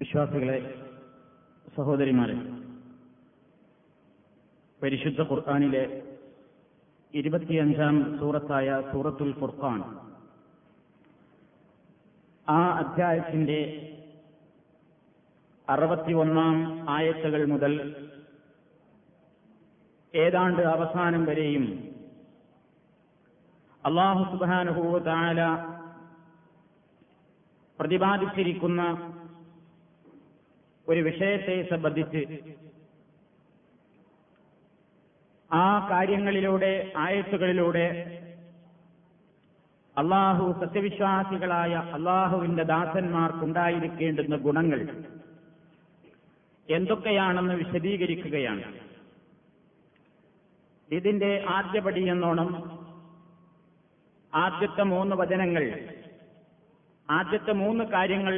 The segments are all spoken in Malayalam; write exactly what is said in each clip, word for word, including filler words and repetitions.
വിശ്വാസികളെ, സഹോദരിമാരെ, പരിശുദ്ധ ഖുർആനിലെ ഇരുപത്തിയഞ്ചാം സൂറത്തായ സൂറത്തുൽ ഫുർഖാൻ ആ അധ്യായത്തിന്റെ അറുപത്തി ഒന്നാം ആയത്തുകൾ മുതൽ ഏതാണ്ട് അവസാനം വരെയും അല്ലാഹു സുബ്ഹാനഹു വ തആല പ്രതിപാദിച്ചിരിക്കുന്ന ഒരു വിഷയത്തെ സംബന്ധിച്ച് ആ കാര്യങ്ങളിലൂടെ, ആയത്തുകളിലൂടെ അള്ളാഹു സത്യവിശ്വാസികളായ അള്ളാഹുവിന്റെ ദാസന്മാർക്കുണ്ടായിരിക്കേണ്ടുന്ന ഗുണങ്ങൾ എന്തൊക്കെയാണെന്ന് വിശദീകരിക്കുകയാണ്. ഇതിന്റെ ആദ്യപടി എന്നോണം ആദ്യത്തെ മൂന്ന് വചനങ്ങൾ, ആദ്യത്തെ മൂന്ന് കാര്യങ്ങൾ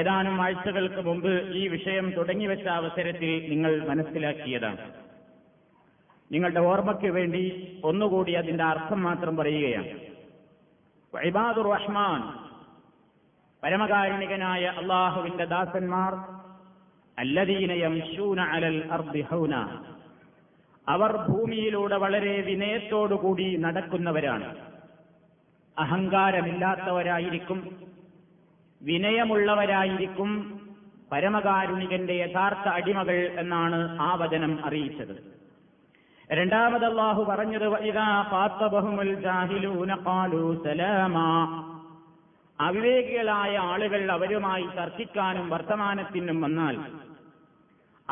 ഏതാനും ആഴ്ചകൾക്ക് മുമ്പ് ഈ വിഷയം തുടങ്ങിവെച്ച അവസരത്തിൽ നിങ്ങൾ മനസ്സിലാക്കിയതാണ്. നിങ്ങളുടെ ഓർമ്മയ്ക്ക് വേണ്ടി ഒന്നുകൂടി അതിന്റെ അർത്ഥം മാത്രം പറയുകയാണ്. ഇബാദുർ റഹ്മാൻ, പരമകാരുണികനായ അള്ളാഹുവിന്റെ ദാസന്മാർ, അല്ലദീന യംശൂന അലൽ അർദി ഹൗന, അവർ ഭൂമിയിലൂടെ വളരെ വിനയത്തോടുകൂടി നടക്കുന്നവരാണ്. അഹങ്കാരമില്ലാത്തവരായിരിക്കും, വിനയമുള്ളവരായിരിക്കും പരമകാരുണികന്റെ യഥാർത്ഥ അടിമകൾ എന്നാണ് ആ വചനം അറിയിച്ചത്. രണ്ടാമത് അല്ലാഹു പറഞ്ഞത്, വഇദാ ഖാതബഹുൽ ജാഹിലൂന ഖാലൂ സലാമാ, അവിവേകികളായ ആളുകൾ അവരുമായി തർക്കിക്കാനും വർത്തമാനത്തിനും വന്നാൽ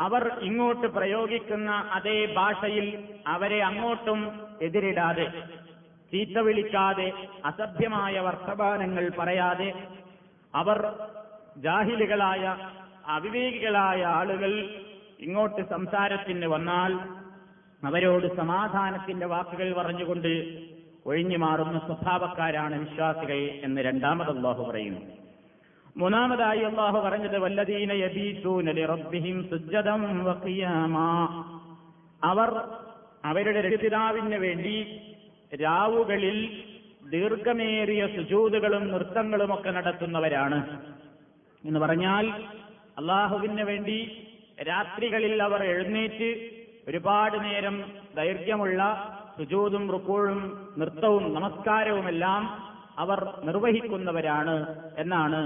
അവർ ഇങ്ങോട്ട് പ്രയോഗിക്കുന്ന അതേ ഭാഷയിൽ അവരെ അങ്ങോട്ടും എതിരിടാതെ, ചീത്ത വിളിക്കാതെ, അസഭ്യമായ വർത്തമാനങ്ങൾ പറയാതെ, അവർ ജാഹിലുകളായ അവിവേകികളായ ആളുകൾ ഇങ്ങോട്ട് സംസാരത്തിന് വന്നാൽ അവരോട് സമാധാനത്തിന്റെ വാക്കുകൾ പറഞ്ഞുകൊണ്ട് ഒഴിഞ്ഞു മാറുന്ന സ്വഭാവക്കാരാണ് വിശ്വാസികൾ എന്ന് രണ്ടാമത് അല്ലാഹു പറയുന്നു. മൂന്നാമതായി അല്ലാഹു പറഞ്ഞത്, വല്ലദീന യബീതൂന ലിറബ്ബിഹിം സുജ്ജദൻ വഖിയാമാ, അവർ അവരുടെ രക്ഷിതാവിന് വേണ്ടി രാവുകളിൽ ദീർഘമേറിയ സുജൂദുകളും നൃത്തങ്ങളുമൊക്കെ നടത്തുന്നവരാണ് എന്ന് പറഞ്ഞാൽ അള്ളാഹുവിന് വേണ്ടി രാത്രികളിൽ അവർ എഴുന്നേറ്റ് ഒരുപാട് നേരം ദൈർഘ്യമുള്ള സുജൂദും റുക്കൂഴും നൃത്തവും നമസ്കാരവുമെല്ലാം അവർ നിർവഹിക്കുന്നവരാണ് എന്നാണ്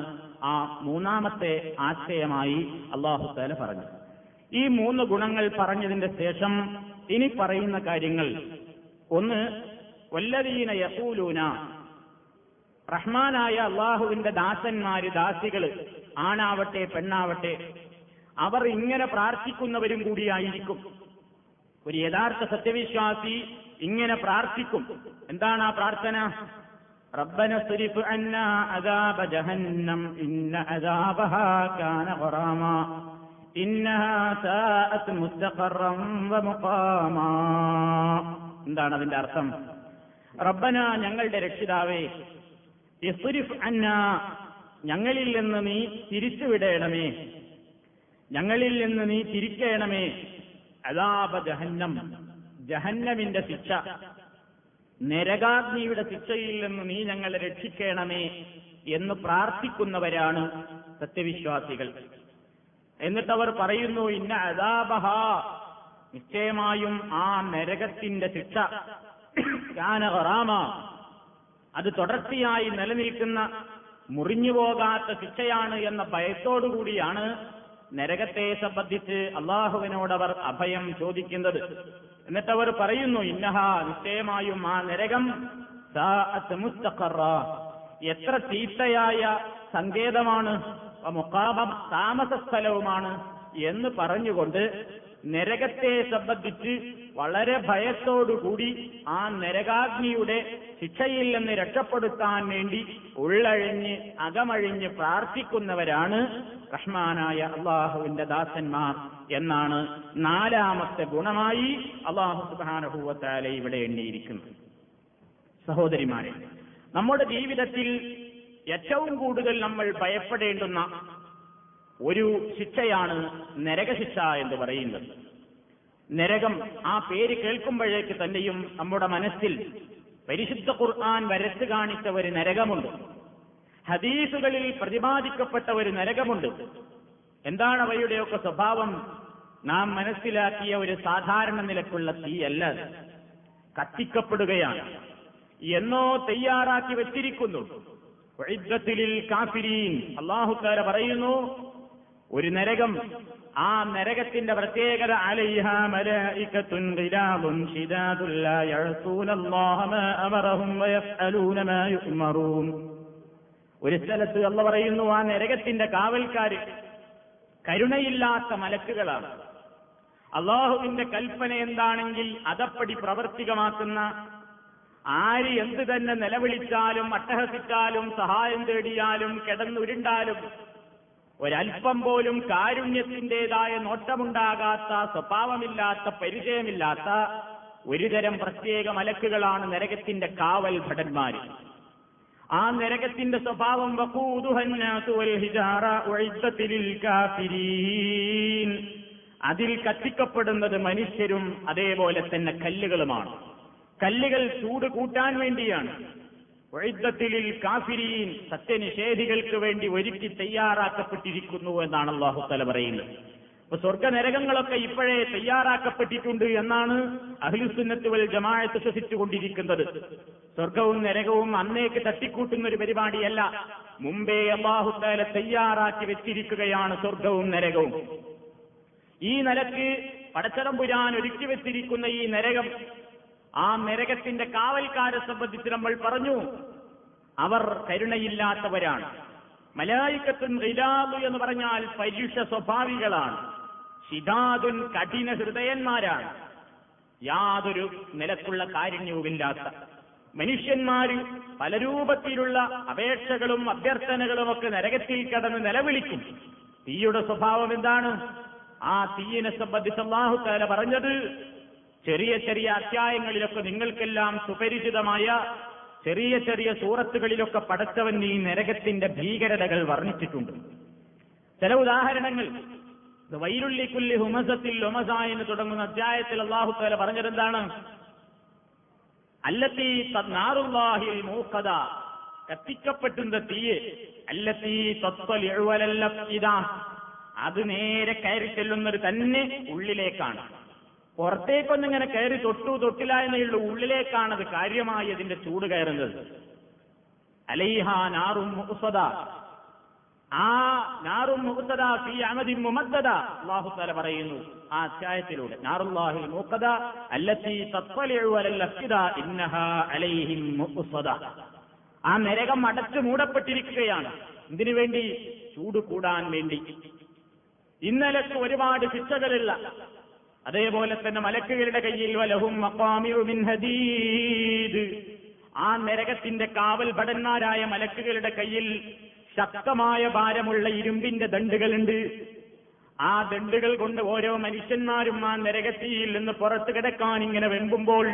ആ മൂന്നാമത്തെ ആശയമായി അല്ലാഹു തആല പറഞ്ഞത്. ഈ മൂന്ന് ഗുണങ്ങൾ പറഞ്ഞതിന്റെ ശേഷം ഇനി പറയുന്ന കാര്യങ്ങൾ, ഒന്ന്, വല്ലദീന യഖൂലൂന, റഹ്മാനായ അള്ളാഹുവിന്റെ ദാസന്മാര്, ദാസികള്, ആണാവട്ടെ പെണ്ണാവട്ടെ, അവർ ഇങ്ങനെ പ്രാർത്ഥിക്കുന്നവരും കൂടിയായിരിക്കും. ഒരു യഥാർത്ഥ സത്യവിശ്വാസി ഇങ്ങനെ പ്രാർത്ഥിക്കും. എന്താണ് ആ പ്രാർത്ഥന? റബ്ബന സ്രിഫ് അന്നാ അദാബ ജഹന്നം ഇന്ന അദാബഹാ കാന ഖറാമാ ഇന്നഹാ സാഅത് മുസ്തഖറൻ വ മുഖാമാ. എന്താണ് അതിന്റെ അർത്ഥം? റബ്ബന, ഞങ്ങളുടെ രക്ഷിതാവേ, ഇസ്രിഫ് അന്ന, ഞങ്ങളിൽ നിന്ന് നീ തിരിച്ചുവിടേണമേ, ഞങ്ങളിൽ നിന്ന് നീ തിരിക്കേണമേ, അദാബ ജഹന്നം, ജഹന്നമിന്റെ ശിക്ഷ, നരകാഗ്നിയുടെ ശിക്ഷയിൽ നിന്ന് നീ ഞങ്ങളെ രക്ഷിക്കേണമേ എന്ന് പ്രാർത്ഥിക്കുന്നവരാണ് സത്യവിശ്വാസികൾ. എന്നിട്ടവർ പറയുന്നു, ഇന്ന അദാബഹ, നിശ്ചയമായും ആ നരകത്തിന്റെ ശിക്ഷ ാമ, അത് തുടർച്ചയായി നിലനിൽക്കുന്ന മുറിഞ്ഞുപോകാത്ത ശിക്ഷയാണ് എന്ന ഭയത്തോടുകൂടിയാണ് നരകത്തെ സംബന്ധിച്ച് അള്ളാഹുവിനോടവർ അഭയം ചോദിക്കുന്നത്. എന്നിട്ടവർ പറയുന്നു, ഇന്നഹ, നിശ്ചയമായും ആ നരകം സാഅത്ത് മുസ്തഖറ, എത്ര ചീത്തയായ സങ്കേതമാണ്, മുഖാമം, താമസ സ്ഥലവുമാണ് എന്ന് പറഞ്ഞുകൊണ്ട് നരകത്തെ സംബന്ധിച്ച് വളരെ ഭയത്തോടുകൂടി ആ നരകാഗ്നിയുടെ ശിക്ഷയിൽ നിന്ന് രക്ഷപ്പെടുത്താൻ വേണ്ടി ഉള്ളഴിഞ്ഞ് അകമഴിഞ്ഞ് പ്രാർത്ഥിക്കുന്നവരാണ് റഹ്മാനായ അള്ളാഹുവിന്റെ ദാസന്മാർ എന്നാണ് നാലാമത്തെ ഗുണമായി അള്ളാഹു സുബ്ഹാനഹു വ തആല ഇവിടെ എണ്ണിയിരിക്കുന്നത്. സഹോദരിമാരെ, നമ്മുടെ ജീവിതത്തിൽ ഏറ്റവും കൂടുതൽ നമ്മൾ ഭയപ്പെടേണ്ടുന്ന ഒരു ശിക്ഷയാണ് നരകശിക്ഷ എന്ന് പറയുന്നത്. നരകം ആ പേര് കേൾക്കുമ്പോഴേക്ക് തന്നെയും നമ്മുടെ മനസ്സിൽ പരിശുദ്ധ ഖുർആൻ വരച്ചു കാണിച്ച ഒരു നരകമുണ്ട്. ഹദീസുകളിൽ പ്രതിപാദിക്കപ്പെട്ട ഒരു നരകമുണ്ട്. എന്താണ് അവയുടെയൊക്കെ സ്വഭാവം? നാം മനസ്സിലാക്കിയ ഒരു സാധാരണ നിലക്കുള്ള തീയല്ല, കത്തിക്കപ്പെടുകയാണ്. എന്നോ തയ്യാറാക്കി വെച്ചിരിക്കുന്നു. അല്ലാഹു തആല പറയുന്നു, ഒരു നരകം, ആ നരകത്തിന്റെ പ്രത്യേകത അലൈഹാ മലായികത്തുൻ ഗിലാദുൻ ശിദാദുൽ ലാ യഅസൂനല്ലാഹ മാ അമറഹും വയഫ്അലൂന മാ യുഅ്മറൂൻ. ഒരു സ്ഥലത്ത് അല്ലാഹു പറയുന്നു, ആ നരകത്തിന്റെ കാവൽക്കാര് കരുണയില്ലാത്ത മലക്കുകളാണ്. അള്ളാഹുവിന്റെ കൽപ്പന എന്താണെങ്കിൽ അതപ്പടി പ്രാവർത്തികമാക്കുന്ന, ആര് എന്ത് തന്നെ നിലവിളിച്ചാലും അട്ടഹസിച്ചാലും സഹായം തേടിയാലും കിടന്നുരുണ്ടാലും ഒരൽപ്പം പോലും കാരുണ്യത്തിൻ്റെതായ നോട്ടമുണ്ടാകാത്ത, സ്വഭാവമില്ലാത്ത, പരിചയമില്ലാത്ത ഒരുതരം പ്രത്യേക മലക്കുകളാണ് നരകത്തിന്റെ കാവൽ ഭടന്മാർ. ആ നരകത്തിന്റെ സ്വഭാവം അതിൽ കത്തിക്കപ്പെടുന്നത് മനുഷ്യരും അതേപോലെ തന്നെ കല്ലുകളുമാണ്. കല്ലുകൾ ചൂട് കൂട്ടാൻ വേണ്ടിയാണ്. സത്യനിഷേധികൾക്ക് വേണ്ടി ഒരുക്കി തയ്യാറാക്കപ്പെട്ടിരിക്കുന്നു എന്നാണ് അല്ലാഹു തആല പറയുന്നത്. അപ്പൊ സ്വർഗ നരകങ്ങളൊക്കെ ഇപ്പോഴേ തയ്യാറാക്കപ്പെട്ടിട്ടുണ്ട് എന്നാണ് അഹ്ലുസുന്നത്ത് വൽ ജമാഅത്ത് വിശ്വസിച്ചുകൊണ്ടിരിക്കുന്നത്. സ്വർഗവും നരകവും അന്നേക്ക് തട്ടിക്കൂട്ടുന്ന ഒരു പരിപാടിയല്ല, മുമ്പേ അല്ലാഹു തആല തയ്യാറാക്കി വെച്ചിരിക്കുകയാണ് സ്വർഗവും നരകവും. ഈ നിലക്ക് പടച്ചതമ്പുരാൻ ഒരുക്കി വെച്ചിരിക്കുന്ന ഈ നരകം, ആ നരകത്തിന്റെ കാവൽക്കാരെ സംബന്ധിച്ച് നമ്മൾ പറഞ്ഞു, അവർ കരുണയില്ലാത്തവരാണ്. മലായികത്തുൻ ഗിലാദ് എന്ന് പറഞ്ഞാൽ പരുഷ സ്വഭാവികളാണ്, ശിദാദുൻ കഠിന ഹൃദയന്മാരാണ്, യാതൊരു നിലക്കുള്ള കാരുണ്യവുമില്ലാത്ത. മനുഷ്യന്മാർ പല രൂപത്തിലുള്ള അപേക്ഷകളും അഭ്യർത്ഥനകളും ഒക്കെ നരകത്തിൽ കടന്ന് നിലവിളിക്കും. തീയുടെ സ്വഭാവം എന്താണ്? ആ തീയിനെ സംബന്ധിച്ച് അല്ലാഹു തആല പറഞ്ഞത്, ചെറിയ ചെറിയ അധ്യായങ്ങളിലൊക്കെ നിങ്ങൾക്കെല്ലാം സുപരിചിതമായ ചെറിയ ചെറിയ സൂറത്തുകളിലൊക്കെ പടച്ചവൻ ഈ നരകത്തിന്റെ ഭീകരതകൾ വർണ്ണിച്ചിട്ടുണ്ട്. ചില ഉദാഹരണങ്ങൾ, വൈരുള്ളി കുല്ലി ഹുമസത്തിൽ ഹുമസ എന്ന് തുടങ്ങുന്ന അധ്യായത്തിൽ അല്ലാഹു തആല പറഞ്ഞതെന്താണ്? അല്ലത്തി തന്നാറുല്ലാഹിൽ മൂഖദ, കത്തിക്കപ്പെട്ടുന്ന തീയെ, അല്ലത്തി തത്വലിഉ വലൽ അഫ്ഇദ, അത് നേരെ കയറി ചെല്ലുന്നത് തന്നെ ഉള്ളിലേക്കാണ്. പുറത്തേക്കൊന്നും ഇങ്ങനെ കയറി തൊട്ടു തൊട്ടില്ല എന്നുള്ള, ഉള്ളിലേക്കാണത് കാര്യമായി അതിന്റെ ചൂട് കയറുന്നത്. അലൈഹ നാറും മുഖ്സദ, ആ നാറും മുഖ്സദ ഫീ അമദി മുമദ്ദദ, അല്ലാഹു തആല പറയുന്നു ആ അധ്യായത്തിലൂടെ, നാറുല്ലാഹി മുഖ്സദ അല്ലത്തി തത്വലിഉ അലൽ അഫ്ഇദ ഇന്നഹാ അലൈഹിം മുഖ്സദ. ആ നരകം അടച്ചു മൂടപ്പെട്ടിരിക്കുകയാണ്. ഇതിനു വേണ്ടി, ചൂട് കൂടാൻ വേണ്ടി. ഇന്നലക്ക് ഒരുപാട് ശിക്ഷകളില്ല. അതേപോലെ തന്നെ മലക്കുകളുടെ കയ്യിൽ വലഹും മഖാമിഉ മിൻ ഹദീദ്, ആ നരകത്തിന്റെ കാവൽ ഭടന്മാരായ മലക്കുകളുടെ കയ്യിൽ ശക്തമായ ഭാരമുള്ള ഇരുമ്പിന്റെ ദണ്ഡുകളുണ്ട്. ആ ദണ്ഡുകൾ കൊണ്ട് ഓരോ മനുഷ്യന്മാരും ആ നരകത്തിൽ നിന്ന് പുറത്തു കിടക്കാൻ ഇങ്ങനെ വെമ്പുമ്പോൾ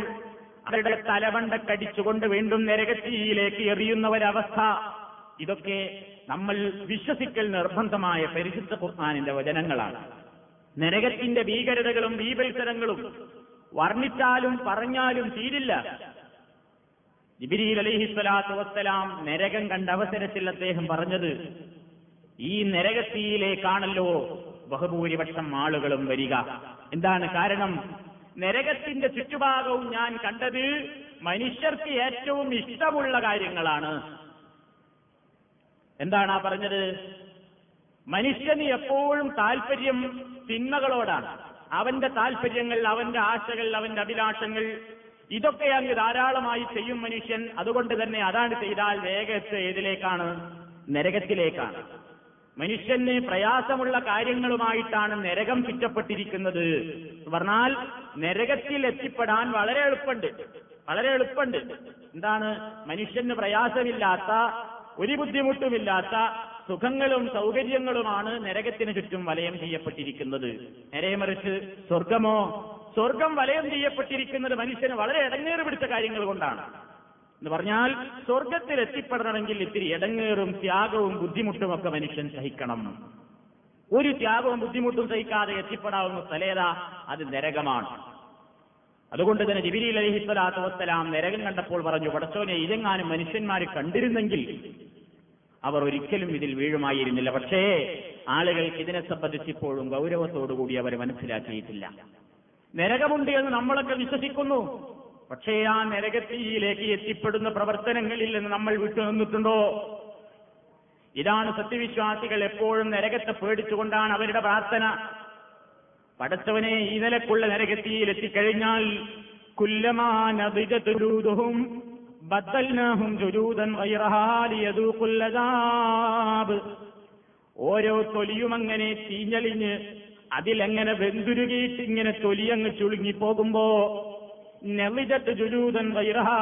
അവരുടെ തലവണ്ട കടിച്ചുകൊണ്ട് വീണ്ടും നരകത്തിയിലേക്ക് എറിയുന്ന ഒരവസ്ഥ. ഇതൊക്കെ നമ്മൾ വിശ്വസിക്കൽ നിർബന്ധമായ പരിശുദ്ധ ഖുർആനിന്റെ വചനങ്ങളാണ്. നരകത്തിന്റെ ഭീകരതകളും ഭീഭത്സരങ്ങളും വർണ്ണിച്ചാലും പറഞ്ഞാലും തീരില്ല. ജിബ്രീൽ അലൈഹിസ്സലാത്തു വസ്സലാം നരകം കണ്ട അവസരത്തിൽ അദ്ദേഹം പറഞ്ഞത്, ഈ നരകത്തിയിലേക്കാണല്ലോ ബഹുഭൂരിപക്ഷം ആളുകളും വരിക. എന്താണ് കാരണം? നരകത്തിന്റെ ചുറ്റുഭാഗവും ഞാൻ കണ്ടത് മനുഷ്യർക്ക് ഏറ്റവും ഇഷ്ടമുള്ള കാര്യങ്ങളാണ്. എന്താണാ പറഞ്ഞത്? മനുഷ്യന് എപ്പോഴും താല്പര്യം തിന്മകളോടാണ്. അവന്റെ താല്പര്യങ്ങൾ, അവന്റെ ആശകൾ, അവന്റെ അഭിലാഷങ്ങൾ, ഇതൊക്കെ അങ്ങ് ധാരാളമായി ചെയ്യും മനുഷ്യൻ. അതുകൊണ്ട് തന്നെ അതാണ് ചെയ്താൽ വേഗത്തെ ഏതിലേക്കാണ്? നരകത്തിലേക്കാണ്. മനുഷ്യന് പ്രയാസമുള്ള കാര്യങ്ങളുമായിട്ടാണ് നരകം ചുറ്റപ്പെട്ടിരിക്കുന്നത്. പറഞ്ഞാൽ നരകത്തിൽ എത്തിപ്പെടാൻ വളരെ എളുപ്പമുണ്ട്, വളരെ എളുപ്പമുണ്ട്. എന്താണ്? മനുഷ്യന് പ്രയാസമില്ലാത്ത, ഒരു ബുദ്ധിമുട്ടുമില്ലാത്ത സുഖങ്ങളും സൗകര്യങ്ങളുമാണ് നരകത്തിന് ചുറ്റും വലയം ചെയ്യപ്പെട്ടിരിക്കുന്നത്. നേരെമറിച്ച് സ്വർഗമോ, സ്വർഗം വലയം ചെയ്യപ്പെട്ടിരിക്കുന്നത് മനുഷ്യന് വളരെ ഇടങ്ങേറ് പിടിച്ച കാര്യങ്ങൾ കൊണ്ടാണ്. എന്ന് പറഞ്ഞാൽ സ്വർഗത്തിൽ എത്തിപ്പെടണമെങ്കിൽ ഇത്തിരി ഇടങ്ങേറും ത്യാഗവും ബുദ്ധിമുട്ടുമൊക്കെ മനുഷ്യൻ സഹിക്കണം. ഒരു ത്യാഗവും ബുദ്ധിമുട്ടും സഹിക്കാതെ എത്തിപ്പെടാവുന്ന സ്ഥലേതാ? അത് നരകമാണ്. അതുകൊണ്ട് തന്നെ ജിബ്രീൽ അലൈഹിസ്സലാത്തു വസ്സലാം നരകം കണ്ടപ്പോൾ പറഞ്ഞു, പടച്ചോനെ, ഇതെങ്ങാനും മനുഷ്യന്മാർ കണ്ടിരുന്നെങ്കിൽ അവർ ഒരിക്കലും ഇതിൽ വീഴുമായിരുന്നില്ല. പക്ഷേ ആളുകൾക്ക് ഇതിനെ സംബന്ധിച്ച് ഇപ്പോഴും ഗൗരവത്തോടുകൂടി അവർ മനസ്സിലാക്കിയിട്ടില്ല. നരകമുണ്ട് എന്ന് നമ്മളൊക്കെ വിശ്വസിക്കുന്നു, പക്ഷേ ആ നരകത്തിയിലേക്ക് എത്തിപ്പെടുന്ന പ്രവർത്തനങ്ങളിൽ നിന്ന് നമ്മൾ വിട്ടുനിന്നിട്ടുണ്ടോ? ഇതാണ് സത്യവിശ്വാസികൾ എപ്പോഴും നരകത്തെ പേടിച്ചുകൊണ്ടാണ് അവരുടെ പ്രാർത്ഥന. പടച്ചവനെ, ഈ നിലക്കുള്ള നരകത്തിയിൽ എത്തിക്കഴിഞ്ഞാൽ കുല്ലമാനബിജതുരൂദുഹും ബദ്ദൽനാഹും ജുരൂദൻ ഗൈറഹാ ലിയദൂഖുൽ അദാബ്. ഓരോ തൊലിയും അങ്ങനെ തീഞ്ഞളിഞ്ഞ് അതിലങ്ങനെ വെന്തുരുകിയിട്ട് ഇങ്ങനെ തൊലിയങ്ങ് ചുളുങ്ങിപ്പോകുമ്പോ നബിജത്ത് ജുരൂദൻ ഗൈറഹാ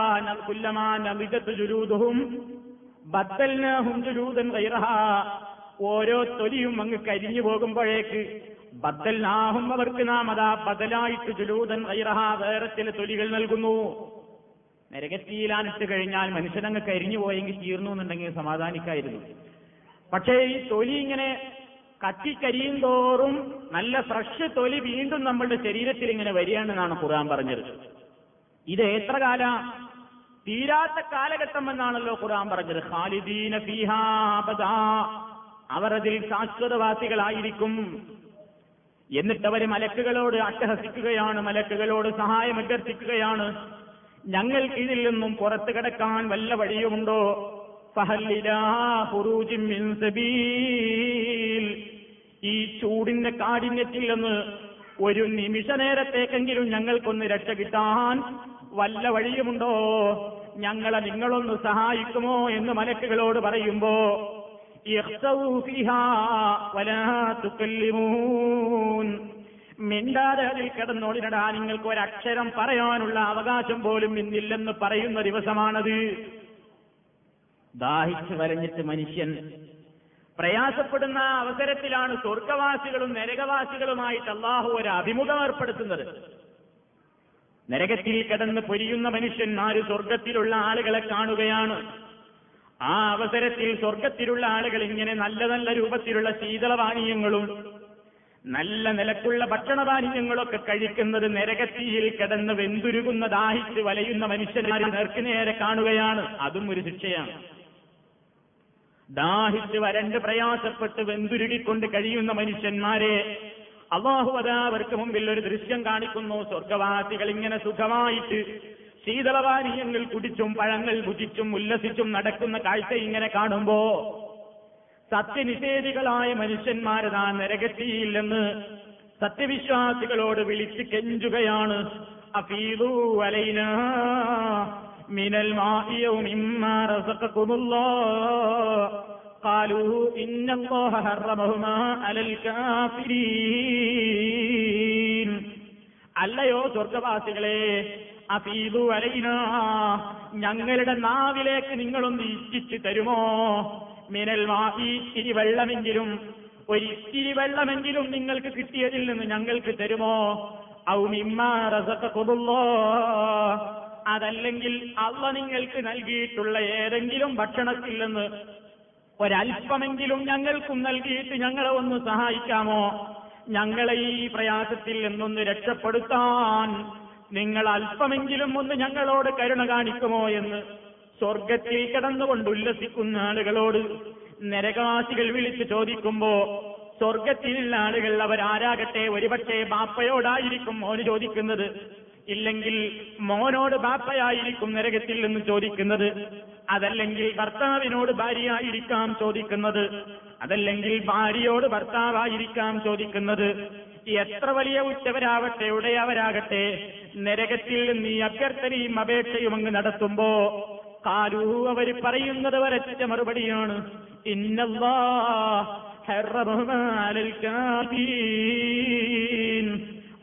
കുല്ലമാ നബിജത്ത് ജുരൂദുഹും ബദ്ദൽനാഹും ജുരൂദൻ ഗൈറഹാ. ഓരോ തൊലിയും അങ്ങ് കരിഞ്ഞു പോകുമ്പോഴേക്ക് ബദ്ദൽനാഹും, അവർക്ക് നാം അതാ ബദലായിട്ട് ജുലൂദൻ ഗൈറഹാ വേറെ ചില തൊലികൾ നൽകുന്നു. നരകത്തിയിലാനിട്ട് കഴിഞ്ഞാൽ മനുഷ്യനങ്ങ് കരിഞ്ഞു പോയെങ്കിൽ തീർന്നു എന്നുണ്ടെങ്കിൽ സമാധാനിക്കായിരുന്നു. പക്ഷേ ഈ തൊലി ഇങ്ങനെ കത്തിക്കരിയും തോറും നല്ല ഫ്രഷ് തൊലി വീണ്ടും നമ്മളുടെ ശരീരത്തിൽ ഇങ്ങനെ വരികയാണെന്നാണ് ഖുർആൻ പറഞ്ഞത്. ഇത് എത്ര കാല തീരാത്ത കാലഘട്ടം എന്നാണല്ലോ ഖുർആൻ പറഞ്ഞത്. ഖാലിദീന ഫീഹാ അബദാ, അവർ അതിൽ ശാശ്വതവാസികളായിരിക്കും. എന്നിട്ടവർ മലക്കുകളോട് അട്ടഹസിക്കുകയാണ്, മലക്കുകളോട് സഹായം അഭ്യർത്ഥിക്കുകയാണ്, ഞങ്ങൾക്ക് ഇതിൽ നിന്നും പുറത്തു കിടക്കാൻ വല്ല വഴിയുമുണ്ടോ? ഈ ചൂടിന്റെ കാഠിന്യത്തിൽ നിന്ന് ഒരു നിമിഷ നേരത്തേക്കെങ്കിലും ഞങ്ങൾക്കൊന്ന് രക്ഷ കിട്ടാൻ വല്ല വഴിയുമുണ്ടോ? ഞങ്ങളെ നിങ്ങളൊന്ന് സഹായിക്കുമോ എന്ന് മലക്കുകളോട് പറയുമ്പോ മിണ്ടാതെ അതിൽ കിടന്നോളിനടാ, നിങ്ങൾക്ക് ഒരക്ഷരം പറയാനുള്ള അവകാശം പോലും ഇന്നില്ലെന്ന് പറയുന്ന ദിവസമാണത്. ദാഹിച്ചു വരഞ്ഞിട്ട് മനുഷ്യൻ പ്രയാസപ്പെടുന്ന അവസരത്തിലാണ് സ്വർഗവാസികളും നരകവാസികളുമായിട്ട് അള്ളാഹു ഒരു അഭിമുഖം ഏർപ്പെടുത്തുന്നത്. നരകത്തിൽ കിടന്ന് പൊരിയുന്ന മനുഷ്യന്മാര് സ്വർഗത്തിലുള്ള ആളുകളെ കാണുകയാണ്. ആ അവസരത്തിൽ സ്വർഗത്തിലുള്ള ആളുകൾ ഇങ്ങനെ നല്ല നല്ല രൂപത്തിലുള്ള ശീതളപാനീയങ്ങളും നല്ല നിലക്കുള്ള ഭക്ഷണപാനീയങ്ങളൊക്കെ കഴിക്കുന്നത് നരകത്തിയിൽ കിടന്ന് വെന്തുരുകുന്ന ദാഹിച്ച് വലയുന്ന മനുഷ്യന്മാരെ നേർക്ക് നേരെ കാണുകയാണ്. അതും ഒരു ശിക്ഷയാണ്. ദാഹിച്ച് വരണ്ട് പ്രയാസപ്പെട്ട് വെന്തുരുകിക്കൊണ്ട് കഴിയുന്ന മനുഷ്യന്മാരെ അല്ലാഹു അതാ അവർക്ക് മുമ്പിൽ ഒരു ദൃശ്യം കാണിക്കുന്നു. സ്വർഗവാസികൾ ഇങ്ങനെ സുഖമായിട്ട് ശീതളപാനീയങ്ങൾ കുടിച്ചും പഴങ്ങൾ ഭുജിച്ചും ഉല്ലസിച്ചും നടക്കുന്ന കാഴ്ച ഇങ്ങനെ കാണുമ്പോ സത്യനിഷേധികളായ മനുഷ്യന്മാരതാ നരകത്തിയില്ലെന്ന് സത്യവിശ്വാസികളോട് വിളിച്ച് കെഞ്ചുകയാണ്. അഫീദൂ അലൈനാ മിനൽ മാഇ യൗ മിമ്മാ റസഖകുമുല്ലാഹ് ഖാലൂ ഇന്നല്ലാഹ ഹറമഹുമാ അലൽ കാഫിരീൻ. അല്ലയോ സ്വർഗവാസികളെ, അഫീദൂ അലൈനാ, ഞങ്ങളുടെ നാവിലേക്ക് നിങ്ങളൊന്ന് ഇച്ഛിച്ചു തരുമോ? മിനൽ മാഇ, ഇത്തിരി വെള്ളമെങ്കിലും ഒരിത്തിരി വെള്ളമെങ്കിലും നിങ്ങൾക്ക് കിട്ടിയതിൽ നിന്ന് ഞങ്ങൾക്ക് തരുമോ? ഔ മിമ്മാ റസഖകുമുല്ലാഹ്, അതല്ലെങ്കിൽ അല്ലാഹ് നിങ്ങൾക്ക് നൽകിയിട്ടുള്ള ഏതെങ്കിലും ഭക്ഷണത്തിൽ നിന്ന് ഒരൽപ്പമെങ്കിലും ഞങ്ങൾക്കും നൽകിയിട്ട് ഞങ്ങളെ ഒന്ന് സഹായിക്കാമോ? ഞങ്ങളെ ഈ പ്രയാസത്തിൽ നിന്നൊന്ന് രക്ഷപ്പെടുത്താൻ നിങ്ങൾ അല്പമെങ്കിലും ഒന്ന് ഞങ്ങളോട് കരുണ കാണിക്കുമോ എന്ന് സ്വർഗത്തിൽ കിടന്നുകൊണ്ട് ഉല്ലസിക്കുന്ന ആളുകളോട് നരകവാസികൾ വിളിച്ചു ചോദിക്കുമ്പോ സ്വർഗത്തിലുള്ള ആളുകൾ അവരാരാകട്ടെ, ഒരുപക്ഷെ ബാപ്പയോടായിരിക്കും മോന് ചോദിക്കുന്നത്, ഇല്ലെങ്കിൽ മോനോട് ബാപ്പയായിരിക്കും നരകത്തിൽ നിന്ന് ചോദിക്കുന്നത്, അതല്ലെങ്കിൽ ഭർത്താവിനോട് ഭാര്യയായിരിക്കാം ചോദിക്കുന്നത്, അതല്ലെങ്കിൽ ഭാര്യയോട് ഭർത്താവായിരിക്കാം ചോദിക്കുന്നത്. എത്ര വലിയ ഉറ്റവരാവട്ടെ ഉടയവരാകട്ടെ നരകത്തിൽ നിന്ന് ഈ അഭ്യർത്ഥനയും അപേക്ഷയും അങ്ങ് നടത്തുമ്പോ കാലൂ, അവര് പറയുന്നത് വരച്ച മറുപടിയാണ് ഇന്നല്ലാഹ ഹറമഹുമാ അലൽ കാഫിരീൻ.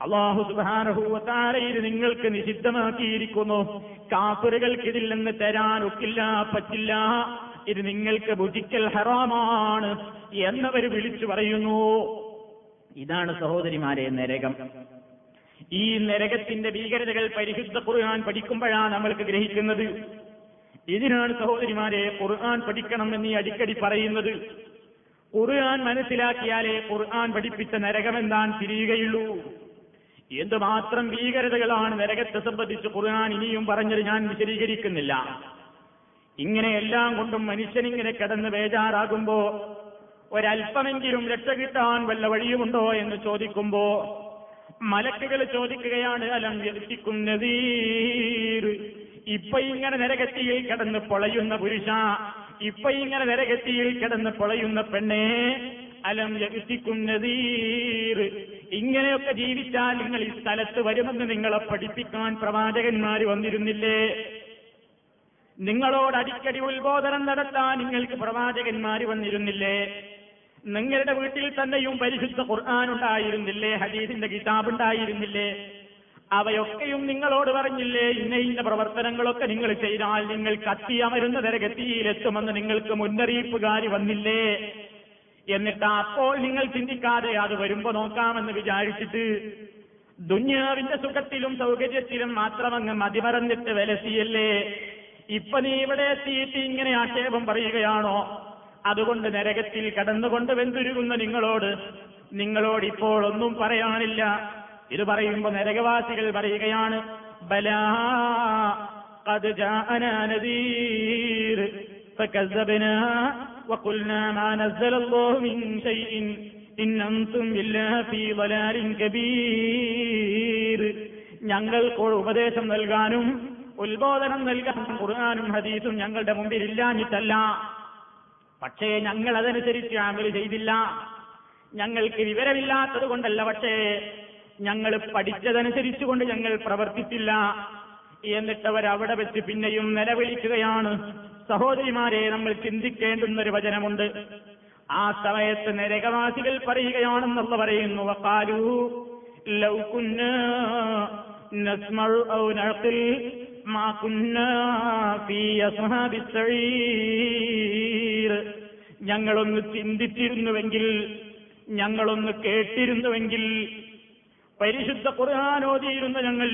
അല്ലാഹു സുബ്ഹാനഹു വ തആല ഇത് നിങ്ങൾക്ക് നിഷിദ്ധമാക്കിയിരിക്കുന്നു. കാഫിറുകൾക്കിതിൽ നിന്ന് തരാൻ ഒക്കില്ല, പറ്റില്ല, ഇത് നിങ്ങൾക്ക് ഭുജിക്കൽ ഹറാമാണ് എന്നവർ വിളിച്ചു പറയുന്നു. ഇതാണ് സഹോദരിമാരെ നരകം. ഈ നരകത്തിന്റെ ഭീകരതകൾ പരിശുദ്ധ ഖുർആൻ പഠിക്കുമ്പോഴാണ് നമ്മൾക്ക് ഗ്രഹിക്കുന്നത്. ഇതിനാണ് സഹോദരിമാരെ ഖുർആൻ പഠിക്കണം എന്നീ അടിക്കടി പറയുന്നത്. ഖുർആൻ മനസ്സിലാക്കിയാലേ ഖുർആൻ പഠിപ്പിച്ച നരകമെന്താൻ തിരിയുകയുള്ളൂ. എന്തുമാത്രം ഭീകരതകളാണ് നരകത്തെ സംബന്ധിച്ച് ഖുർആൻ ഇനിയും പറഞ്ഞത് ഞാൻ വിശദീകരിക്കുന്നില്ല. ഇങ്ങനെയെല്ലാം കൊണ്ടും മനുഷ്യനിങ്ങനെ കിടന്ന് ബേജാറാകുമ്പോ ഒരൽപ്പമെങ്കിലും രക്ഷ കിട്ടാൻ വല്ല വഴിയുമുണ്ടോ എന്ന് ചോദിക്കുമ്പോ മലക്കുകൾ ചോദിക്കുകയാണ്, അലം യതിക്കും നദീർ, ഇപ്പൊ ഇങ്ങനെ നരകത്തിയിൽ കിടന്ന് പൊളയുന്ന പുരുഷ, ഇപ്പൊ ഇങ്ങനെ നരകത്തിയിൽ കിടന്ന് പൊളയുന്ന പെണ്ണേ, അലം യതിക്കും നദീർ, ഇങ്ങനെയൊക്കെ ജീവിച്ചാൽ നിങ്ങൾ ഈ സ്ഥലത്ത് വരുമെന്ന് നിങ്ങളെ പഠിപ്പിക്കാൻ പ്രവാചകന്മാർ വന്നിരുന്നില്ലേ? നിങ്ങളോട് അടിക്കടി ഉത്ബോധനം നടത്താൻ നിങ്ങൾക്ക് പ്രവാചകന്മാർ വന്നിരുന്നില്ലേ? നിങ്ങളുടെ വീട്ടിൽ തന്നെയും പരിശുദ്ധ ഖുർആൻ ഉണ്ടായിരുന്നില്ലേ? ഹദീസിന്റെ കിതാബ് ഉണ്ടായിരുന്നില്ലേ? അവയൊക്കെയും നിങ്ങളോട് പറഞ്ഞില്ലേ? ഇന്ന ഇന്ന പ്രവർത്തനങ്ങളൊക്കെ നിങ്ങൾ ചെയ്താൽ നിങ്ങൾ കത്തിയമരുന്ന നരകത്തിയിലെത്തുമെന്ന് നിങ്ങൾക്ക് മുന്നറിയിപ്പുകാർ വന്നില്ലേ? എന്നിട്ട് അപ്പോൾ നിങ്ങൾ ചിന്തിക്കാതെ അത് വരുമ്പോ നോക്കാമെന്ന് വിചാരിച്ചിട്ട് ദുന്യാവിന്റെ സുഖത്തിലും സൗകര്യത്തിലും മാത്രമങ്ങ് മതിമറന്നിട്ട് വിലസിയല്ലേ? ഇപ്പൊ നീ ഇവിടെ എത്തിയിട്ട് ഇങ്ങനെ ആക്ഷേപം പറയുകയാണോ? അതുകൊണ്ട് നരകത്തിൽ കടന്നുകൊണ്ട് വെന്തുരുകുന്ന നിങ്ങളോട് നിങ്ങളോട് ഇപ്പോൾ ഒന്നും പറയാനില്ല. ഇത് പറയുമ്പോൾ നരകവാസികൾ പറയുകയാണ്, ബലാ ഖദ് ജാഅനാ നദീർ ഫകസ്സബ്നാ വഖുൽനാ മാ നസ്സലല്ലാഹു മിൻ ശൈഇൻ ഇൻ അൻതും ഇല്ലാ ഫീ വലാലിൻ കബീർ. ഞങ്ങൾക്ക് ഉപദേശം നൽകാനും ഉത്ബോധനം നൽകാൻ ഖുർആനും ഹദീസും ഞങ്ങളുടെ മുമ്പിൽ ഇല്ലാഞ്ഞിട്ടല്ല, പക്ഷേ ഞങ്ങൾ അതനുസരിച്ച് അമൽ ചെയ്തില്ല. ഞങ്ങൾക്ക് വിവരമില്ലാത്തത് കൊണ്ടല്ല, പക്ഷേ ഞങ്ങൾ പഠിച്ചതനുസരിച്ചു കൊണ്ട് ഞങ്ങൾ പ്രവർത്തിച്ചില്ല. എന്നിട്ടവരവിടെ വെച്ച് പിന്നെയും നിലവിളിക്കുകയാണ്. സഹോദരിമാരെ, നമ്മൾ ചിന്തിക്കേണ്ടുന്നൊരു വചനമുണ്ട്. ആ സമയത്ത് നരകവാസികൾ പറയുകയാണെന്നുള്ള പറയുന്നു, വഖാലൂ ലൗ കുന്നാ നസ്മഉ ഔ നഅഖിൽ മാ കുന്നാ ഫീ അസ്ഹാബിസ് സഈർ. ഞങ്ങളൊന്ന് ചിന്തിച്ചിരുന്നുവെങ്കിൽ, ഞങ്ങളൊന്ന് കേട്ടിരുന്നുവെങ്കിൽ, പരിശുദ്ധ ഖുർആൻ ഓതിയിരുന്ന ഞങ്ങൾ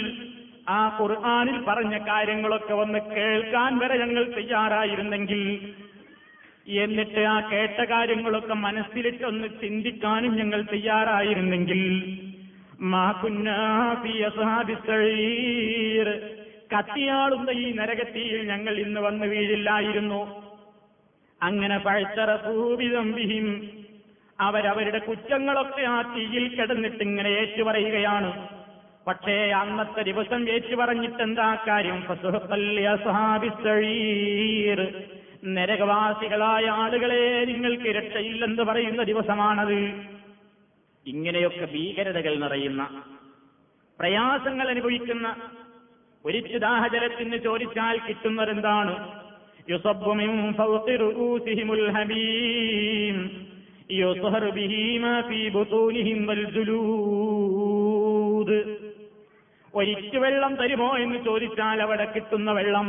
ആ ഖുർആനിൽ പറഞ്ഞ കാര്യങ്ങളൊക്കെ ഒന്ന് കേൾക്കാൻ വരെ ഞങ്ങൾ തയ്യാറായിരുന്നെങ്കിൽ, എന്നിട്ട് ആ കേട്ട കാര്യങ്ങളൊക്കെ മനസ്സിലിട്ടൊന്ന് ചിന്തിക്കാനും ഞങ്ങൾ തയ്യാറായിരുന്നെങ്കിൽ, മാ കുന്നാ ഫീ അസ്ഹാബിസ് സഈർ, കത്തിയാളുന്ന ഈ നരകത്തിയിൽ ഞങ്ങൾ ഇന്ന് വന്നു വീഴില്ലായിരുന്നു. അങ്ങനെ ഫഅ്തറഫൂ ബിദംബിഹിം, അവരവരുടെ കുറ്റങ്ങളൊക്കെ ആ തീയിൽ കിടന്നിട്ട് ഇങ്ങനെ ഏറ്റുപറയുകയാണ്. പക്ഷേ അന്നത്തെ ദിവസം ഏറ്റുപറഞ്ഞിട്ടെന്താ കാര്യം? ഫസുഹ്ഖൻ ലിഅസ്ഹാബിസ് സഈർ, നരകവാസികളായ ആളുകളെ നിങ്ങൾക്ക് രക്ഷയില്ലെന്ന് പറയുന്ന ദിവസമാണത്. ഇങ്ങനെയൊക്കെ ഭീകരതകൾ നിറയുന്ന, പ്രയാസങ്ങൾ അനുഭവിക്കുന്ന ഒരു ദാഹജലത്തിന് ചോദിച്ചാൽ കിട്ടുന്നതെന്താണ്? യുസബ്ബു മിൻ ഫൗഖി റുഊസിഹിമുൽ ഹമീം യുസ്ഹറു ബിഹി മാ ഫീ ബുതൂനിഹിം വൽ ജുലൂദ്. ഒരിറ്റു വെള്ളം തരുമോ എന്ന് ചോദിച്ചാൽ അവിടെ കിട്ടുന്ന വെള്ളം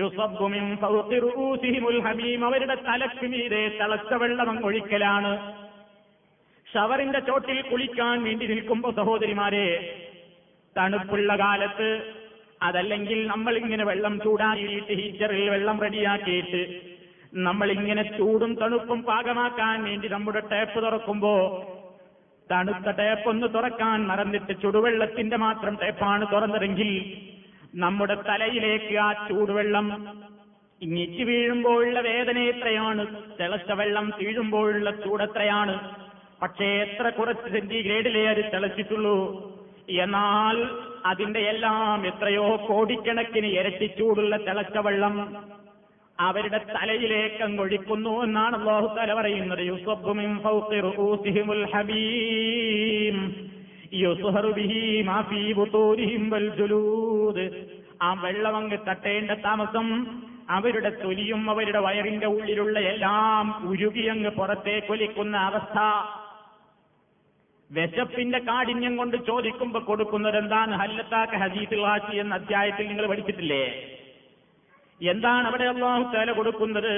യുസബ്ബു മിൻ ഫൗഖി റുഊസിഹിമുൽ ഹമീം, അവരുടെ തലക്ക് മീതെ തളച്ച വെള്ളം ഒഴിക്കലാണ്. ഷവറിന്റെ ചോട്ടിൽ കുളിക്കാൻ വേണ്ടി നിൽക്കുമ്പോൾ സഹോദരിമാരെ, തണുപ്പുള്ള കാലത്ത്, അതല്ലെങ്കിൽ നമ്മൾ ഇങ്ങനെ വെള്ളം ചൂടാക്കിയിട്ട് ഹീറ്ററിൽ വെള്ളം റെഡിയാക്കിയിട്ട് നമ്മളിങ്ങനെ ചൂടും തണുപ്പും പാകമാക്കാൻ വേണ്ടി നമ്മുടെ ടാപ്പ് തുറക്കുമ്പോൾ തണുത്ത ടാപ്പ് ഒന്ന് തുറക്കാൻ മറന്നിട്ട് ചുടുവെള്ളത്തിന്റെ മാത്രം ടാപ്പാണ് തുറന്നതെങ്കിൽ നമ്മുടെ തലയിലേക്ക് ആ ചൂടുവെള്ളം ഇങ്ങിച്ച് വീഴുമ്പോഴുള്ള വേദന എത്രയാണ്, തിളച്ച വെള്ളം വീഴുമ്പോഴുള്ള ചൂടെത്രയാണ്. പക്ഷേ എത്ര കുറച്ച് സെന്റിഗ്രേഡിലേ അത് തിളച്ചിട്ടുള്ളൂ, എന്നാൽ അതിന്റെ എല്ലാം എത്രയോ കോടിക്കണക്കിന് ഇരട്ടി ചൂടുള്ള തിളച്ച വെള്ളം അവരുടെ തലയിലേക്ക് ഒഴിക്കുന്നു എന്നാണ് അല്ലാഹു തആല പറയുന്നത്. യുസബ്ബു മിൻ ഫൗഖി റൂസിഹിമുൽ ഹമീം യുസ്ഹറു ബിഹി മാ ഫീ ബുതൂനിഹിം വൽ ജുലൂദ്. ആ വെള്ളം അങ്ങ് തട്ടേണ്ട താമസം അവരുടെ തൊലിയും അവരുടെ വയറിന്റെ ഉള്ളിലുള്ള എല്ലാം ഉരുകിയങ്ങ് പുറത്തേക്കൊലിക്കുന്ന അവസ്ഥ. വിശപ്പിന്റെ കാഠിന്യം കൊണ്ട് ചോദിക്കുമ്പോ കൊടുക്കുന്നതെന്താണ്? ഹല്ലത്താക ഹദീസുൽ ഹാസി എന്ന അധ്യായത്തിൽ നിങ്ങൾ പഠിച്ചിട്ടില്ലേ? എന്താണ് അവിടെ അല്ലാഹു തആല കൊടുക്കുന്നത്?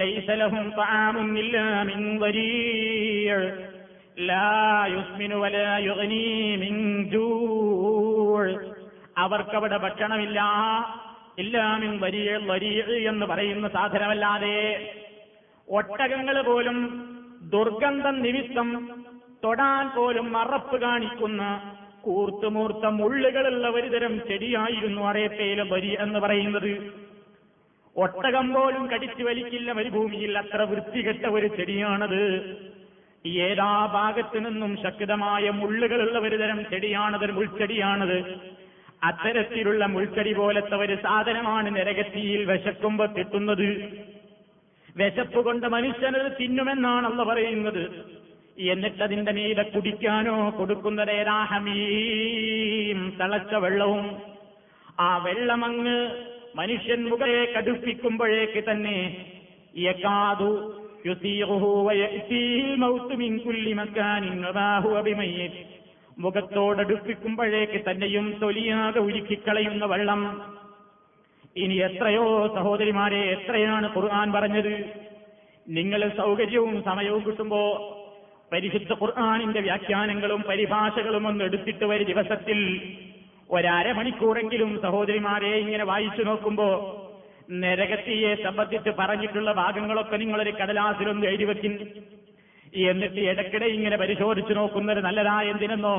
ലൈസ ലഹും തആമുൻ ഇല്ലാ മിൻ ദരീഅ ലാ യുസ്മിനു വലാ യുഗ്നി മിൻ ജൂഅ്. അവർക്കവിടെ ഭക്ഷണമില്ല, ഇല്ലാ മിൻ ദരീഅ, ദരീഅ എന്ന് പറയുന്ന സാധനമല്ലാതെ. ഒട്ടകങ്ങൾ പോലും ദുർഗന്ധം നിമിത്തം തൊടാൻ പോലും മറപ്പ് കാണിക്കുന്ന കൂർത്തുമൂർത്ത മുള്ളുകളുള്ള ഒരുതരം ചെടിയായിരുന്നു അറേപ്പയിലെ ബരി എന്ന് പറയുന്നത്. ഒട്ടകം പോലും കടിച്ചു വലിക്കില്ല മരുഭൂമിയിൽ, അത്ര വൃത്തികെട്ട ഒരു ചെടിയാണത്. ഏതാ ഭാഗത്തു നിന്നും ശക്തമായ മുള്ളുകളുള്ള ഒരു തരം ചെടിയാണത്, മുൾച്ചെടിയാണത്. അത്തരത്തിലുള്ള മുൾച്ചെടി പോലത്തെ ഒരു സാധനമാണ് നരകത്തിയിൽ വിശക്കുമ്പോ തെട്ടുന്നത്. വിശപ്പ് കൊണ്ട് മനുഷ്യനത് തിന്നുമെന്നാണ് അള്ള പറയുന്നത്. എന്നിട്ടതിന്റെ മീതെ കുടിക്കാനോ കൊടുക്കുന്നതേതാ ഹമീം, തളച്ച വെള്ളവും. ആ വെള്ളമങ്ങ് മനുഷ്യൻ മുഖയെ കടുപ്പിക്കുമ്പോഴേക്ക് തന്നെ യകാദു യുസീഹു വയതീൽ മൗത് മിൻ കുല്ലി മകാനിൻ വമാ ഹുവ ബിമയ്യിത്, മുഖത്തോടടുപ്പിക്കുമ്പോഴേക്ക് തന്നെയും തൊലിയാതെ ഉരുക്കിക്കളയുന്ന വെള്ളം. ഇനി എത്രയോ സഹോദരിമാരെ, എത്രയാണ് ഖുർആൻ പറഞ്ഞത്, നിങ്ങൾ സൗകര്യവും സമയവും കിട്ടുമ്പോ പരിശുദ്ധ ഖുർആനിന്റെ വ്യാഖ്യാനങ്ങളും പരിഭാഷകളും ഒന്ന് എടുത്തിട്ട് ഒരു ദിവസത്തിൽ ഒരമണിക്കൂറെങ്കിലും സഹോദരിമാരെ ഇങ്ങനെ വായിച്ചു നോക്കുമ്പോ നരകത്തിയെ സംബന്ധിച്ച് പറഞ്ഞിട്ടുള്ള ഭാഗങ്ങളൊക്കെ നിങ്ങളൊരു കടലാസിലൊന്ന് എഴുതി വെക്കും. എന്നിട്ട് ഇടയ്ക്കിടെ ഇങ്ങനെ പരിശോധിച്ചു നോക്കുന്നത് നല്ലതായ എന്തിനെന്നോ,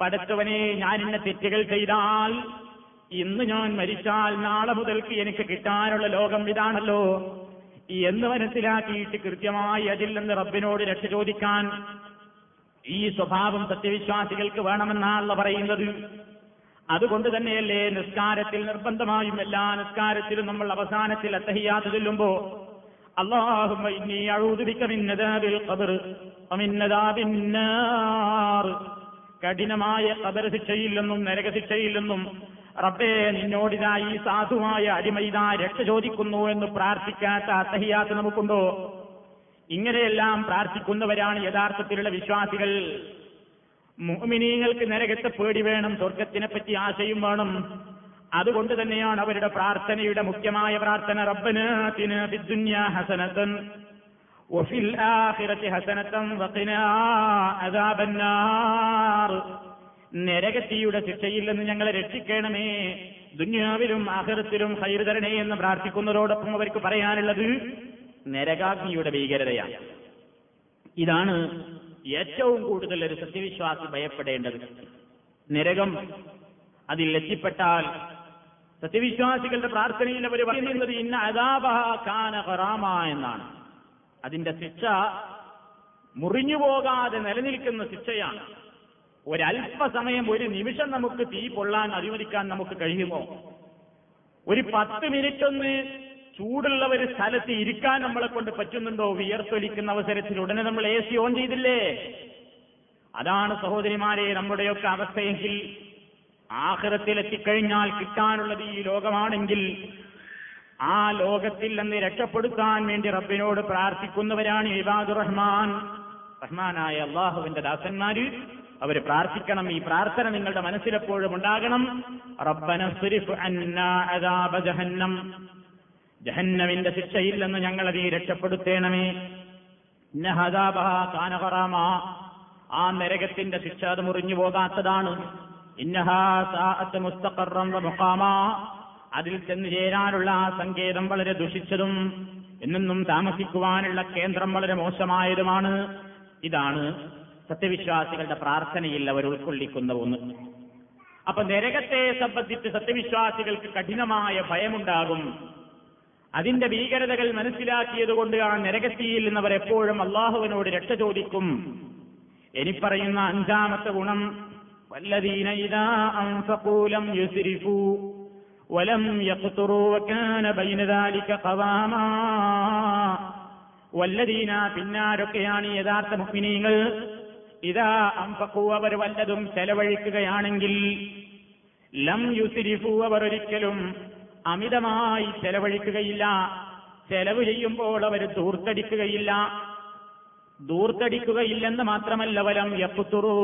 പടച്ചവനെ ഞാൻ ഇന്ന തെറ്റുകൾ ചെയ്താൽ, ഇന്ന് ഞാൻ മരിച്ചാൽ നാളെ മുതൽക്ക് എനിക്ക് കിട്ടാനുള്ള ലോകം ഇതാണല്ലോ എന്ന് മനസ്സിലാക്കിയിട്ട് കൃത്യമായി അതിൽ നിന്ന് റബ്ബിനോട് രക്ഷ ചോദിക്കാൻ ഈ സ്വഭാവം സത്യവിശ്വാസികൾക്ക് വേണമെന്നാണല്ലോ പറയുന്നത്. അതുകൊണ്ട് തന്നെയല്ലേ നിസ്കാരത്തിൽ നിർബന്ധമായും എല്ലാ നിസ്കാരത്തിലും നമ്മൾ അവസാനത്തിൽ അത്തഹിയ്യാത്ത് ചൊല്ലുമ്പോ അല്ലാഹുമ്മ ഇന്നി അഊദു ബിക മിൻ അദാബിൽ ഖബർ വ മിൻ അദാബിൻ നാർ, കഠിനമായ ഖബർ ശിക്ഷയിൽ നിന്നും നരക ശിക്ഷയിൽ നിന്നും റബ്ബേ നിന്നോടിതാ ഈ സാധുവായ അടിമയിതാ രക്ഷ ചോദിക്കുന്നു എന്ന് പ്രാർത്ഥിക്കാത്ത അത്തഹിയ്യാത്ത് നമുക്കുണ്ടോ? ഇങ്ങനെയെല്ലാം പ്രാർത്ഥിക്കുന്നവരാണ് യഥാർത്ഥത്തിലുള്ള വിശ്വാസികൾ. മുഅ്മിനീങ്ങൾക്ക് നരകത്തെ പേടി വേണം, സ്വർഗത്തിനെപ്പറ്റി ആശയും വേണം. അതുകൊണ്ട് തന്നെയാണ് അവരുടെ പ്രാർത്ഥനയുടെ മുഖ്യമായ പ്രാർത്ഥന റബ്ബനാ അതിനാ ഫിദ്ദുനിയാ ഹസനതൻ വഫിൽ ആഖിറതി ഹസനതൻ വഖിനാ അദാബന്നാർ, നരകത്തിയുടെ ശിക്ഷയിൽ നിന്ന് ഞങ്ങളെ രക്ഷിക്കണമേ, ദുനിയാവിലും ആഖിറത്തിലും ഖൈർ തരണേ എന്ന് പ്രാർത്ഥിക്കുന്നതോടൊപ്പം അവർക്ക് പറയാനുള്ളത് നരകാഗ്നിയുടെ ഭീകരതയാണ്. ഇതാണ് ഏറ്റവും കൂടുതൽ ഒരു സത്യവിശ്വാസി ഭയപ്പെടേണ്ടത്, നരകം. അതിൽ എത്തിപ്പെട്ടാൽ സത്യവിശ്വാസികളുടെ പ്രാർത്ഥനയിൽ അവർ പറയുന്നത് ഇന്ന അദാബഹ കാന ഖറാമ എന്നാണ്. അതിന്റെ ശിക്ഷ മുറിഞ്ഞു പോകാതെ നിലനിൽക്കുന്ന ശിക്ഷയാണ്. ഒരൽപ്പസമയം, ഒരു നിമിഷം നമുക്ക് തീ പൊള്ളാൻ അനുവദിക്കാൻ നമുക്ക് കഴിയുമോ? ഒരു പത്ത് മിനിറ്റ് ഒന്ന് ചൂടുള്ള ഒരു സ്ഥലത്ത് ഇരിക്കാൻ നമ്മളെ കൊണ്ട് പറ്റുന്നുണ്ടോ? വിയർത്തൊലിക്കുന്ന അവസരത്തിൽ ഉടനെ നമ്മൾ എ സി ഓൺ ചെയ്തില്ലേ? അതാണ് സഹോദരിമാരെ നമ്മുടെയൊക്കെ അവസ്ഥയെങ്കിൽ, ആഖിറത്തിലെത്തിക്കഴിഞ്ഞാൽ കിട്ടാനുള്ളത് ഈ ലോകമാണെങ്കിൽ ആ ലോകത്തിൽ നിന്ന് രക്ഷപ്പെടുത്താൻ വേണ്ടി റബ്ബിനോട് പ്രാർത്ഥിക്കുന്നവരാണ് ഇബാദുർ റഹ്മാൻ, റഹ്മാനായ അള്ളാഹുവിന്റെ ദാസന്മാര്. അവര് പ്രാർത്ഥിക്കണം. ഈ പ്രാർത്ഥന നിങ്ങളുടെ മനസ്സിലെപ്പോഴും ഉണ്ടാകണം. റബ്ബന സ്രിഫ് അന്നാ അദാബ ജഹന്നം, ജഹന്നമിന്റെ ശിക്ഷയിൽ നിന്ന് ഞങ്ങളത് രക്ഷപ്പെടുത്തേണമേ. ഇന്നഹദാബഹ കാന ഖറാമ, ആ നരകത്തിന്റെ ശിക്ഷ അത് മുറിഞ്ഞു പോകാത്തതാണ്. ഇന്നഹാ സാഅത്ത് മുസ്തഖറൻ വ മുഖാമ, അതിൽ ചെന്ന് ചേരാനുള്ള ആ സങ്കേതം വളരെ ദുഷിച്ചതും എന്നും താമസിക്കുവാനുള്ള കേന്ദ്രം വളരെ മോശമായതുമാണ്. ഇതാണ് സത്യവിശ്വാസികളുടെ പ്രാർത്ഥനയിൽ അവർ ഉൾക്കൊള്ളിക്കുന്ന ഒന്ന്. അപ്പൊ നരകത്തെ സംബന്ധിച്ച് സത്യവിശ്വാസികൾക്ക് കഠിനമായ ഭയമുണ്ടാകും. അതിന്റെ ഭീകരതകൾ മനസ്സിലാക്കിയതുകൊണ്ട് ആ നരകത്തിയിൽ നിന്നവർ എപ്പോഴും അള്ളാഹുവിനോട് രക്ഷ ചോദിക്കും. ഇനി പറയുന്ന അഞ്ചാമത്തെ ഗുണം വല്ലദീന ഇദാ അൻഫഖൂ ലം യുസ്രിഫൂ വലം യഖ്തുറൂ വകാന ബൈന ദാലിക ഖവാമാ. വല്ലദീന, പിന്നാരൊക്കെയാണ് യഥാർത്ഥ മുഅ്മിനീങ്ങൾ. ഇദാ അൻഫഖൂ, അവർ വല്ലതും ചെലവഴിക്കുകയാണെങ്കിൽ ലം യുസ്രിഫൂ, അവർ ഒരിക്കലും അമിതമായി ചെലവഴിക്കുകയില്ല. ചെലവ് ചെയ്യുമ്പോൾ അവർ ദൂർത്തടിക്കുകയില്ല. ദൂർത്തടിക്കുകയില്ലെന്ന് മാത്രമല്ല വലം യഖ്തുറൂ,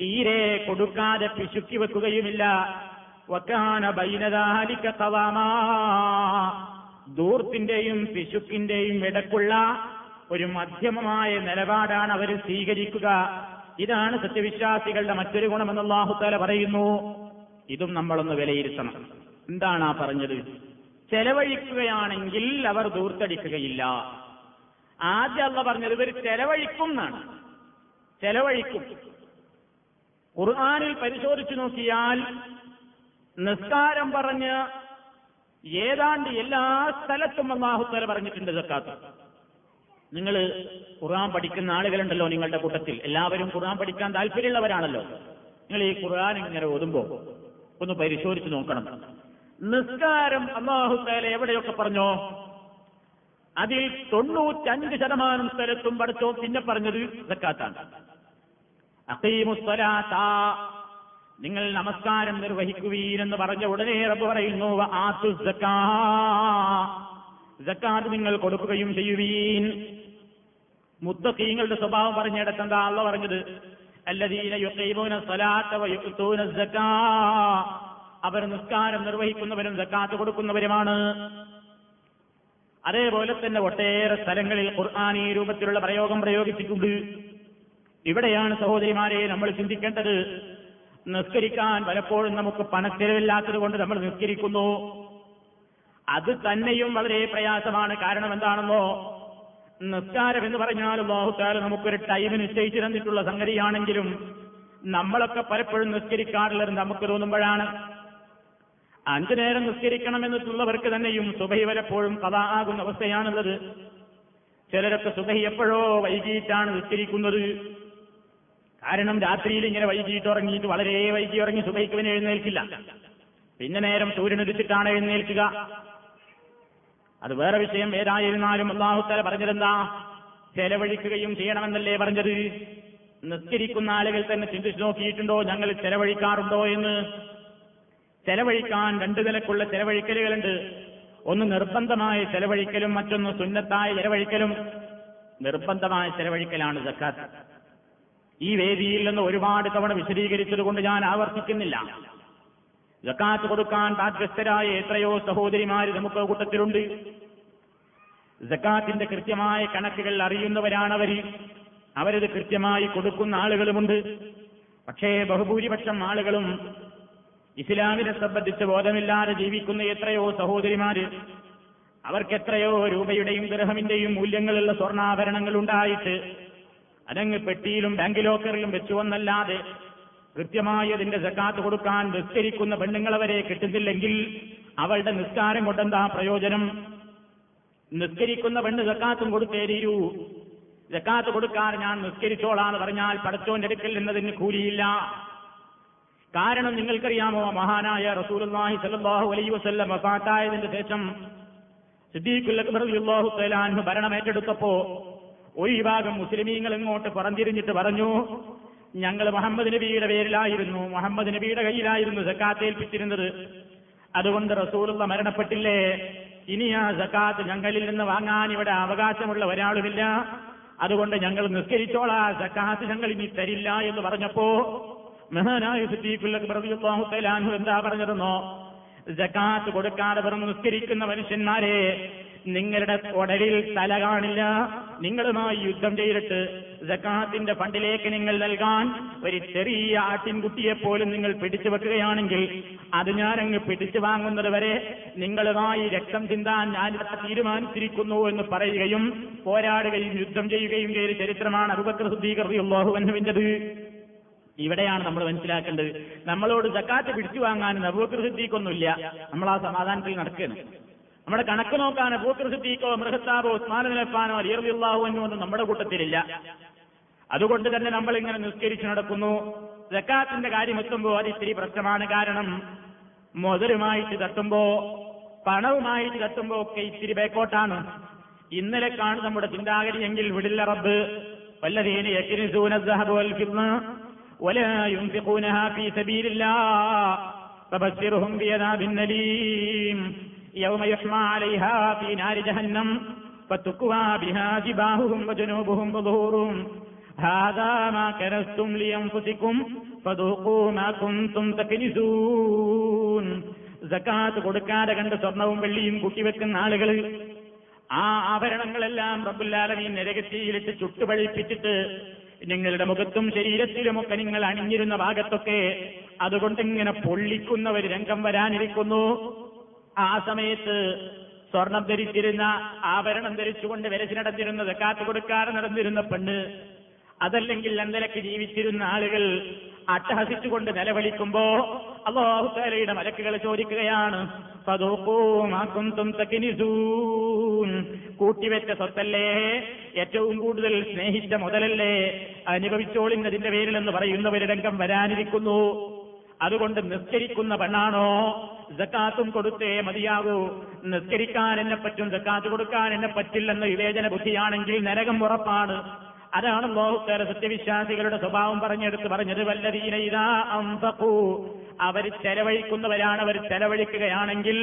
തീരെ കൊടുക്കാതെ പിശുക്കി വെക്കുകയുമില്ല. വകാന ബൈന ദാലിക ഖവാമാ, ദൂർത്തിന്റെയും പിശുക്കിന്റെയും ഇടക്കുള്ള ഒരു മധ്യമമായ നിലപാടാണ് അവർ സ്വീകരിക്കുക. ഇതാണ് സത്യവിശ്വാസികളുടെ മറ്റൊരു ഗുണമെന്ന് അല്ലാഹു തആല പറയുന്നു. ഇതും നമ്മളൊന്ന് വിലയിരുത്തണം. എന്താണ് ആ പറഞ്ഞത്? ചെലവഴിക്കുകയാണെങ്കിൽ അവർ ദൂർത്തടിക്കുകയില്ല. ആദ്യം അല്ലാഹു പറഞ്ഞത് ഇവർ ചെലവഴിക്കും എന്നാണ്. ചെലവഴിക്കും. ഖുർആനിൽ പരിശോധിച്ചു നോക്കിയാൽ നിസ്കാരം പറഞ്ഞ് ഏതാണ്ട് എല്ലാ സ്ഥലത്തും അല്ലാഹു തആല പറഞ്ഞിട്ടുണ്ട് സക്കാത്ത്. നിങ്ങൾ ഖുർആൻ പഠിക്കുന്ന ആളുകളുണ്ടല്ലോ നിങ്ങളുടെ കൂട്ടത്തിൽ, എല്ലാവരും ഖുർആൻ പഠിക്കാൻ താല്പര്യമുള്ളവരാണല്ലോ. നിങ്ങൾ ഈ ഖുർആൻ ഇങ്ങനെ ഓതുമ്പോൾ ഒന്ന് പരിശോധിച്ച് നോക്കണം. നിസ്കാരം അല്ലാഹു തആല എവിടെയൊക്കെ പറഞ്ഞോ അതിൽ തൊണ്ണൂറ്റഞ്ച് ശതമാനം സ്ഥലത്തും പഠിച്ചോ പിന്നെ പറഞ്ഞത് സക്കാത്താണ്. അഖീമുസ്സലാത്ത, നിങ്ങൾ നമസ്കാരം നിർവഹിക്കുവീരെന്ന് പറഞ്ഞ ഉടനെ റബ്ബ് പറയുന്നു ആത്തു സക്കാ, സക്കാത്ത് നിങ്ങൾ കൊടുക്കുകയും ചെയ്യുവീൻ. മുത്തഖീങ്ങളുടെ സ്വഭാവം പറഞ്ഞിടത്ത് എന്താ അല്ലാഹ് പറഞ്ഞത്? അല്ലദീന യുഖീമൂന സ്വലാത്ത വയുത്തൂന സക്കാ, അവർ നിസ്കാരം നിർവഹിക്കുന്നവരും സക്കാത്ത് കൊടുക്കുന്നവരുമാണ്. അതേപോലെ തന്നെ ഒട്ടേറെ സ്ഥലങ്ങളിൽ ഖുർആൻ ഈ രൂപത്തിലുള്ള പ്രയോഗം പ്രയോഗിച്ചിട്ടുണ്ട്. ഇവിടെയാണ് സഹോദരിമാരെ നമ്മൾ ചിന്തിക്കേണ്ടത്. നിസ്കരിക്കാൻ പലപ്പോഴും നമുക്ക് പണച്ചെലവില്ലാത്തത് കൊണ്ട് നമ്മൾ നിസ്കരിക്കുന്നു. അത് തന്നെയും വളരെ പ്രയാസമാണ്. കാരണം എന്താണെന്നോ, നിസ്കാരം എന്ന് പറഞ്ഞാൽ അല്ലാഹു തആല നമുക്കൊരു ടൈം നിശ്ചയിച്ചു തന്നിട്ടുള്ള സംഗതിയാണെങ്കിലും നമ്മളൊക്കെ പലപ്പോഴും നിസ്കരിക്കാറുള്ളത് നമുക്ക് തോന്നുമ്പോഴാണ്. അഞ്ചു നേരം നിസ്കരിക്കണമെന്നിട്ടുള്ളവർക്ക് തന്നെയും സുബഹി വലപ്പോഴും ഖദാ ആകുന്ന അവസ്ഥയാണുള്ളത്. ചിലരൊക്കെ സുബഹി എപ്പോഴോ വൈകിയിട്ടാണ് നിസ്കരിക്കുന്നത്. കാരണം രാത്രിയിൽ ഇങ്ങനെ വൈകിയിട്ട് ഉറങ്ങിയിട്ട് വളരെ വൈകി ഉറങ്ങി സുബഹിക്ക് പിന്നെ എഴുന്നേൽക്കില്ല. പിന്നെ നേരം സൂര്യനുദിച്ചിട്ടാണ് എഴുന്നേൽക്കുക. അത് വേറെ വിഷയം. ഏതായിരുന്നാലും അല്ലാഹു തആല പറഞ്ഞതെന്താ? ചെലവഴിക്കുകയും ചെയ്യണമെന്നല്ലേ പറഞ്ഞത്? നിസ്കരിക്കുന്ന ആളുകൾ തന്നെ ചിന്തിച്ചു നോക്കിയിട്ടുണ്ടോ ഞങ്ങൾ ചെലവഴിക്കാറുണ്ടോ എന്ന്? ചെലവഴിക്കാൻ രണ്ടു നിലക്കുള്ള ചെലവഴിക്കലുകളുണ്ട്. ഒന്ന് നിർബന്ധമായ ചെലവഴിക്കലും മറ്റൊന്ന് സുന്നത്തായ ചെലവഴിക്കലും. നിർബന്ധമായ ചെലവഴിക്കലാണ് സക്കാത്ത്. ഈ വേദിയിൽ നിന്ന് ഒരുപാട് തവണ വിശദീകരിച്ചതുകൊണ്ട് ഞാൻ ആവർത്തിക്കുന്നില്ല. സക്കാത്ത് കൊടുക്കാൻ ബാധ്യസ്ഥരായ എത്രയോ സഹോദരിമാർ നമുക്ക് കൂട്ടത്തിലുണ്ട്. സക്കാത്തിന്റെ കൃത്യമായ കണക്കുകൾ അറിയുന്നവരാണവർ. അവരത് കൃത്യമായി കൊടുക്കുന്ന ആളുകളുമുണ്ട്. പക്ഷേ ബഹുഭൂരിപക്ഷം ആളുകളും ഇസ്ലാമിനെ സംബന്ധിച്ച് ബോധമില്ലാതെ ജീവിക്കുന്ന എത്രയോ സഹോദരിമാര്, അവർക്ക് എത്രയോ രൂപയുടെയും ദിർഹമിന്റെയും മൂല്യങ്ങളുള്ള സ്വർണ്ണാഭരണങ്ങൾ ഉണ്ടായിട്ട് അതങ്ങ് പെട്ടിയിലും ബാങ്ക് ലോക്കറിലും വെച്ചുവെന്നല്ലാതെ കൃത്യമായി അതിന്റെ സക്കാത്ത് കൊടുക്കാൻ നിസ്കരിക്കുന്ന പെണ്ണുങ്ങളവരെ കിട്ടുന്നില്ലെങ്കിൽ അവളുടെ നിസ്കാരം കൊണ്ടെന്താ പ്രയോജനം? നിസ്കരിക്കുന്ന പെണ്ണ് സക്കാത്തും കൊടുത്തേരീരൂ. സക്കാത്ത് കൊടുക്കാൻ ഞാൻ നിസ്കരിച്ചോളാന്ന് പറഞ്ഞാൽ പടച്ചോന്റെ അടുക്കൽ എന്നതിന് കൂലിയില്ല. കാരണം നിങ്ങൾക്കറിയാമോ, മഹാനായ റസൂലുള്ളാഹി സ്വല്ലല്ലാഹു അലൈഹി വസല്ലം വഫാത്തായതിനു ശേഷം സിദ്ദീഖുൽ അക്ബർ റളിയല്ലാഹു തആല അൻഹു ഭരണം ഏറ്റെടുത്തപ്പോൾ ഒരു വിഭാഗം മുസ്ലിമീങ്ങൾ ഇങ്ങോട്ട് പുറംതിരിഞ്ഞിട്ട് പറഞ്ഞു, ഞങ്ങൾ മുഹമ്മദ് നബിയുടെ പേരിലായിരുന്നു, മുഹമ്മദ് നബിയുടെ കയ്യിലായിരുന്നു സക്കാത്ത് ഏൽപ്പിച്ചിരുന്നത്. അതുകൊണ്ട് റസൂലുള്ള മരണപ്പെട്ടില്ലേ, ഇനി ആ സക്കാത്ത് ഞങ്ങളിൽ നിന്ന് വാങ്ങാൻ ഇവിടെ അവകാശമുള്ള ഒരാളുമില്ല, അതുകൊണ്ട് ഞങ്ങൾ നിസ്കരിച്ചോളാ, സക്കാത്ത് ഞങ്ങൾ ഇനി തരില്ല എന്ന് പറഞ്ഞപ്പോ മഹാനായ സിദ്ദീഖുൽ അക്ബർ റളിയല്ലാഹു തആല അൻഹു എന്താ പറഞ്ഞതെന്നോ, സക്കാത്ത് കൊടുക്കാതെ വെറും നിസ്കരിക്കുന്ന മനുഷ്യന്മാരെ നിങ്ങളുടെ ഉടലിൽ തല കാണില്ല, നിങ്ങളുമായി യുദ്ധം ചെയ്തിട്ട് സക്കാത്തിന്റെ ഫണ്ടിലേക്ക് നിങ്ങൾ നൽകാൻ ഒരു ചെറിയ ആട്ടിൻകുട്ടിയെ പോലും നിങ്ങൾ പിടിച്ചു വെക്കുകയാണെങ്കിൽ അത് ഞാനങ്ങ് പിടിച്ചു വാങ്ങുന്നത് വരെ നിങ്ങളുമായി രക്തം ചിന്താൻ ഞാൻ തീരുമാനിച്ചിരിക്കുന്നു എന്ന് പറയുകയും പോരാടുകയും യുദ്ധം ചെയ്യുകയും ചെയ്ത ചരിത്രമാണ് അബൂബക്കർ സിദ്ദീഖ് റളിയല്ലാഹു അൻഹുവിന്റേത്. ഇവിടെയാണ് നമ്മൾ മനസ്സിലാക്കേണ്ടത്. നമ്മളോട് സക്കാത്ത് പിടിച്ചു വാങ്ങാനും അബൂബക്കർ സിദ്ദീഖൊന്നുമില്ല. നമ്മൾ ആ സമാധാനത്തിൽ നടക്കുകയാണ്. നമ്മുടെ കണക്ക് നോക്കാൻ അബൂബക്കർ സിദ്ദീഖോ മൃഹത്താബോ ഉസ്മാൻ ഇബ്നു അഫ്ഫാനോ അലി റളിയല്ലാഹു അൻഹു ഒന്നും നമ്മുടെ കൂട്ടത്തിലില്ല. അതുകൊണ്ട് തന്നെ നമ്മൾ ഇങ്ങനെ നിസ്കരിച്ചു നടക്കുന്നു. സക്കാത്തിന്റെ കാര്യം എത്തുമ്പോൾ അത് ഇത്തിരി പ്രശ്നമാണ്. കാരണം മുതലുമായിട്ട് തട്ടുമ്പോ പണവുമായിട്ട് തട്ടുമ്പോ ഒക്കെ ഇത്തിരി ബേക്കോട്ടാണ്. ഇന്നലെക്കാണ് നമ്മുടെ ചിന്താഗതി എങ്കിൽ വിടില്ല റബ്ബ്. വല്ലദീന യക്നിസൂന അസ്സഹബ വൽ ഫിദ്ദ വലാ യുൻഫിഖൂനഹാ ഫീ സബീലില്ലാഹ് ഫബശ്ശിർഹും ബിഅദാബിൻ അലീം യൗമ യുഹ്മാ അലൈഹാ ഫീ നാരി ജഹന്നം ഫതുക്വാ ബിഹാ ജിബാഹുഹും വജനൂബുഹും വദുഹൂറുഹും ഹാദാ മാ കനസ്തും ലിയൻഫുസികും ഫദൂഖൂ മാ കുൻതും തക്നിസൂൻ. സക്കാത്ത് കൊടുക്കാതെ കണ്ട് സ്വർണവും വെള്ളിയും കൂട്ടിവെക്കുന്ന ആളുകൾ ആ ആഭരണങ്ങളെല്ലാം റബ്ബുൽ ആലമീൻ നരകത്തിയിലിട്ട് ചുട്ടുപഴിപ്പിച്ചിട്ട് നിങ്ങളുടെ മുഖത്തും ശരീരത്തിലുമൊക്കെ നിങ്ങൾ അണിഞ്ഞിരുന്ന ഭാഗത്തൊക്കെ അതുകൊണ്ടിങ്ങനെ പൊള്ളിക്കുന്ന ഒരു രംഗം വരാനിരിക്കുന്നു. ആ സമയത്ത് സ്വർണം ധരിച്ചിരുന്ന, ആഭരണം ധരിച്ചുകൊണ്ട് വിരച്ചു നടന്നിരുന്ന, സക്കാത്ത് കൊടുക്കാതെ നടന്നിരുന്ന പെണ്ണ് അതല്ലെങ്കിൽ അന്നലക്ക് ജീവിച്ചിരുന്ന ആളുകൾ അട്ടഹസിച്ചുകൊണ്ട് നിലവിളിക്കുമ്പോ അല്ലാഹു തആലയുടെ മലക്കുകൾ ചോദിക്കുകയാണ്, കൂട്ടിവെച്ച സ്വത്തല്ലേ, ഏറ്റവും കൂടുതൽ സ്നേഹിച്ച മുതലല്ലേ, അനുഭവിച്ചോളിന്നതിന്റെ പേരിലെന്ന് പറയുന്നവരിടങ്കം വരാനിരിക്കുന്നു. അതുകൊണ്ട് നിസ്കരിക്കുന്ന പെണ്ണാണോ സക്കാത്തും കൊടുത്തേ മതിയാകൂ, നിസ്കരിക്കാൻ എന്നെ പറ്റും സക്കാത്ത് കൊടുക്കാൻ എന്നെ പറ്റില്ലെന്ന വിവേചന ബുദ്ധിയാണെങ്കിൽ നരകം ഉറപ്പാണ്. അതാണ് അല്ലാഹു തആല സത്യവിശ്വാസികളുടെ സ്വഭാവം പറഞ്ഞെടുത്ത് പറഞ്ഞത്, വല്ലദീന ഇദാ അൻഫഖൂ, അവർ ചെലവഴിക്കുന്നവരാണ്. അവർ ചെലവഴിക്കുകയാണെങ്കിൽ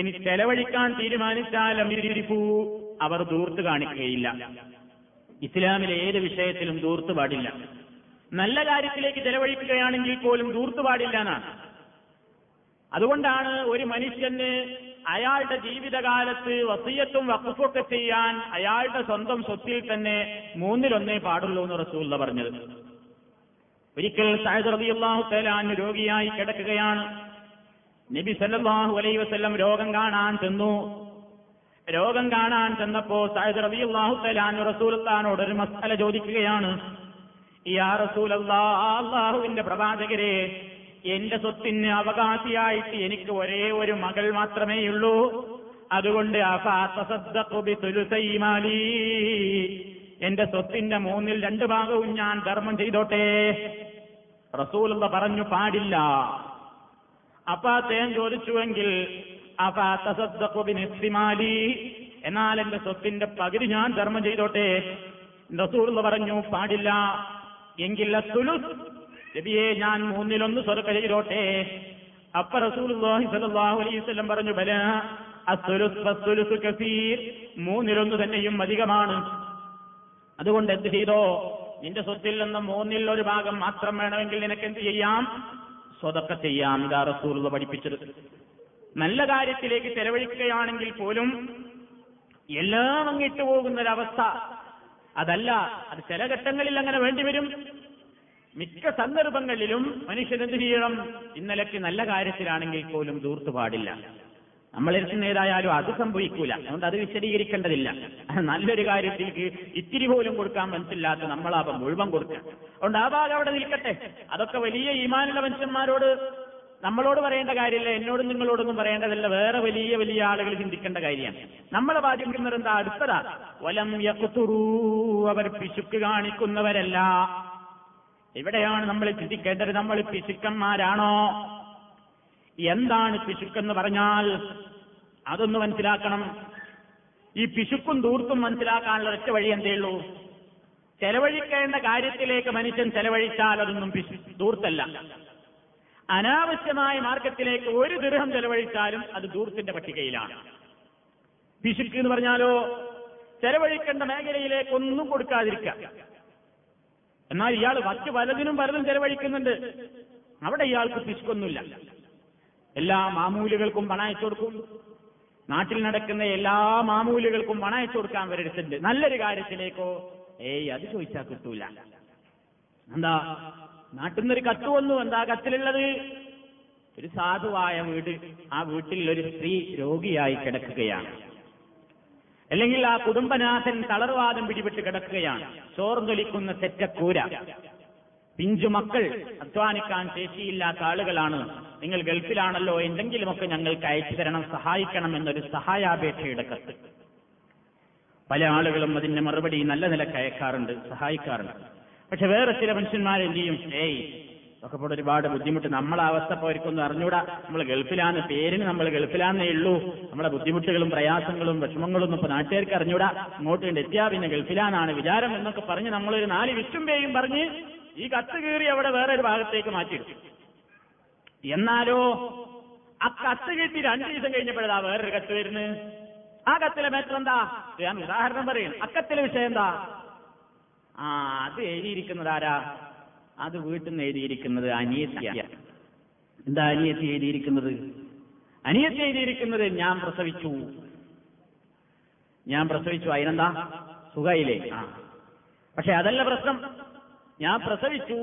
ഇനി ചെലവഴിക്കാൻ തീരുമാനിച്ചാൽ അമിരിരിഫൂ, അവർ ദൂർത്ത് കാണിക്കുകയില്ല. ഇസ്ലാമിലെ ഏത് വിഷയത്തിലും ദൂർത്ത് പാടില്ല. നല്ല കാര്യത്തിലേക്ക് ചെലവഴിക്കുകയാണെങ്കിൽ പോലും ദൂർത്ത് പാടില്ല എന്നാണ്. അതുകൊണ്ടാണ് ഒരു മനുഷ്യന് അയാളുടെ ജീവിതകാലത്ത് വസിയത്തും വഖഫൊക്കെ ചെയ്യാൻ അയാളുടെ സ്വന്തം സ്വത്തിൽ തന്നെ മൂന്നിലൊന്നേ പാടുള്ളൂ എന്ന് റസൂലുള്ള പറഞ്ഞത്. ഒരിക്കൽ സഅദ് റളിയല്ലാഹു തആല അൻഹു രോഗിയായി കിടക്കുകയാണ്. നബി സല്ലല്ലാഹു അലൈഹി വസല്ലം രോഗം കാണാൻ ചെന്നു. രോഗം കാണാൻ ചെന്നപ്പോ സഅദ് റളിയല്ലാഹു തആല അൻഹു റസൂലുള്ളാഹിനോട് ഒരു മസ്അല ചോദിക്കുകയാണ്. യാ റസൂലല്ലാഹ്, അല്ലാഹുവിന്റെ പ്രവാചകരെ, എന്റെ സ്വത്തിന് അവകാശിയായിട്ട് എനിക്ക് ഒരേ ഒരു മകൾ മാത്രമേയുള്ളൂ. അതുകൊണ്ട് അഫതസദ്ദഖു ബിതുലുസൈ മാലി, എന്റെ സ്വത്തിന്റെ മൂന്നിൽ രണ്ട് ഭാഗവും ഞാൻ ധർമ്മം ചെയ്തോട്ടെ? റസൂലുള്ള പറഞ്ഞു പാടില്ല. അപ്പ അദ്ദേഹം ചോദിച്ചുവെങ്കിൽ അഫതസദ്ദഖു ബിനിസ്ഫി മാലി, എന്നാൽ എന്റെ സ്വത്തിന്റെ പകുതി ഞാൻ ധർമ്മം ചെയ്തോട്ടെ? റസൂലുള്ള പറഞ്ഞു പാടില്ല. എങ്കിൽ അസ്സുലുസ്, നബിയെ ഞാൻ മൂന്നിലൊന്ന് സ്വതക്ക ചെയ്തോട്ടെ? അപ്പ റസൂലുള്ളാഹി സ്വല്ലല്ലാഹു അലൈഹി വസല്ലം പറഞ്ഞു, ബലാ അസ്സുലുസ് വസ്സുലുസു കസീർ, മൂന്നിലൊന്ന് തന്നെയും അധികമാണ്. അതുകൊണ്ട് എന്ത് ചെയ്തോ, നിന്റെ സ്വത്തിൽ നിന്ന് മൂന്നിൽ ഒരു ഭാഗം മാത്രം വേണമെങ്കിൽ നിനക്ക് എന്ത് ചെയ്യാം? സ്വതക്ക ചെയ്യാം. ഇതാ റസൂലുള്ള പഠിപ്പിച്ചത്. നല്ല കാര്യത്തിലേക്ക് ചെലവഴിക്കുകയാണെങ്കിൽ പോലും എല്ലാം അങ്ങിട്ട് പോകുന്നൊരവസ്ഥ അതല്ല. അത് ചില ഘട്ടങ്ങളിൽ അങ്ങനെ വേണ്ടിവരും. മിക്ക സന്ദർഭങ്ങളിലും മനുഷ്യനെന്ത് ചെയ്യണം? ഇന്നലക്ക് നല്ല കാര്യത്തിലാണെങ്കിൽ പോലും ദൂർത്ത് പാടില്ല. നമ്മളെടുക്കുന്ന ഏതായാലും അത് സംഭവിക്കൂല. അതുകൊണ്ട് അത് വിശദീകരിക്കേണ്ടതില്ല. നല്ലൊരു കാര്യത്തിലേക്ക് ഇത്തിരി പോലും കൊടുക്കാൻ മനസ്സില്ലാത്ത നമ്മളാപം മുഴുവൻ കൊടുക്കുക. അതുകൊണ്ട് ആ ഭാഗം അവിടെ നിൽക്കട്ടെ. അതൊക്കെ വലിയ ഈമാനുള്ള മനുഷ്യന്മാരോട് നമ്മളോട് പറയേണ്ട കാര്യമില്ല, എന്നോടും നിങ്ങളോടൊന്നും പറയേണ്ടതല്ല. വേറെ വലിയ വലിയ ആളുകൾ ചിന്തിക്കേണ്ട കാര്യമാണ്. നമ്മളെ ബാധിക്കുന്നത് എന്താ? അടുത്തതാ വലം യഖ്തുറൂ, അവർ പിശുക്ക് കാണിക്കുന്നവരല്ല. എവിടെയാണ് നമ്മൾ ചിന്തിക്കേണ്ടത്? നമ്മൾ പിശുക്കന്മാരാണോ? എന്താണ് പിശുക്കെന്ന് പറഞ്ഞാൽ അതൊന്ന് മനസ്സിലാക്കണം. ഈ പിശുക്കും ദൂർത്തും മനസ്സിലാക്കാനുള്ള ഒറ്റ വഴി എന്തേ ഉള്ളൂ? ചെലവഴിക്കേണ്ട കാര്യത്തിലേക്ക് മനുഷ്യൻ ചെലവഴിച്ചാൽ അതൊന്നും പിശു ദൂർത്തല്ല. അനാവശ്യമായ മാർഗത്തിലേക്ക് ഒരു ദിർഹം ചെലവഴിച്ചാലും അത് ദൂർത്തിന്റെ പട്ടികയിലാണ്. പിശുക്ക് എന്ന് പറഞ്ഞാലോ ചെലവഴിക്കേണ്ട മേഖലയിലേക്ക് ഒന്നും കൊടുക്കാതിരിക്കുക. എന്നാൽ ഇയാൾ മറ്റു പലതിനും പലതും ചെലവഴിക്കുന്നുണ്ട്. അവിടെ ഇയാൾക്ക് പിശുക്കൊന്നുമില്ല. എല്ലാ മാമൂലുകൾക്കും പണം അയച്ചു കൊടുക്കും. നാട്ടിൽ നടക്കുന്ന എല്ലാ മാമൂലുകൾക്കും പണം അയച്ചു കൊടുക്കാൻ വരടുത്തുണ്ട്. നല്ലൊരു കാര്യത്തിലേക്കോ ഏയ് അത് ചോദിച്ചാൽ കിട്ടൂല. എന്താ, നാട്ടിൽ നിന്നൊരു കത്ത് വന്നു. എന്താ കത്തിലുള്ളത്? ഒരു സാധുവായ വീട്. ആ വീട്ടിൽ ഒരു സ്ത്രീ രോഗിയായി കിടക്കുകയാണ്. അല്ലെങ്കിൽ ആ കുടുംബനാഥൻ തളർവാദം പിടിപെട്ട് കിടക്കുകയാണ്. ചോർന്നൊലിക്കുന്ന തെറ്റക്കൂര, പിഞ്ചുമക്കൾ, അധ്വാനിക്കാൻ ശേഷിയില്ലാത്ത ആളുകളാണ്. നിങ്ങൾ ഗൾഫിലാണല്ലോ, എന്തെങ്കിലുമൊക്കെ ഞങ്ങൾക്ക് അയച്ചു തരണം, സഹായിക്കണം എന്നൊരു സഹായാപേക്ഷയുടെ കത്ത്. പല ആളുകളും അതിന്റെ മറുപടി നല്ല നിലക്ക് അയക്കാറുണ്ട്, സഹായിക്കാറുണ്ട്. പക്ഷെ വേറെ ചില മനുഷ്യന്മാരെന്ത് ചെയ്യും? ഏയ് ഒക്കെ കൂടെ ഒരുപാട് ബുദ്ധിമുട്ട്, നമ്മളെ അവസ്ഥ പോയിരിക്കൊന്നും അറിഞ്ഞൂടാ, നമ്മൾ ഗൾഫിലാന്ന്, പേരിന് നമ്മൾ ഗൾഫിലാന്നേ ഉള്ളൂ, നമ്മളെ ബുദ്ധിമുട്ടുകളും പ്രയാസങ്ങളും വിഷമങ്ങളൊന്നും ഇപ്പൊ നാട്ടുകാർക്ക് അറിഞ്ഞൂടാ, ഇങ്ങോട്ട് എത്തിയാ പിന്നെ ഗൾഫിലാന്നാണ് വിചാരം എന്നൊക്കെ പറഞ്ഞ് നമ്മളൊരു നാല് വിച്ചുംപേയും പറഞ്ഞ് ഈ കത്ത് കീറി അവിടെ വേറൊരു ഭാഗത്തേക്ക് മാറ്റിയിടും. എന്നാലോ ആ കത്ത് കിട്ടി രണ്ടു ദിവസം കഴിഞ്ഞപ്പോഴാ വേറൊരു കത്ത് വരുന്നത്. ആ കത്തിലെ മാറ്റം എന്താ? ഞാൻ ഉദാഹരണം പറയും. അക്കത്തിലെ വിഷയം എന്താ? ആ അത് എഴുതിയിരിക്കുന്നത് ആരാ? അത് വീട്ടിൽ നിന്ന് എഴുതിയിരിക്കുന്നത് അനിയത്തിയാണ്. എന്താ അനിയത്തി എഴുതിയിരിക്കുന്നത്? അനിയത്തി എഴുതിയിരിക്കുന്നത് ഞാൻ പ്രസവിച്ചു, ഞാൻ പ്രസവിച്ചു. അതിനെന്താ? സുഖയില്ലേ? ആ, പക്ഷെ അതല്ല പ്രശ്നം. ഞാൻ പ്രസവിച്ചു,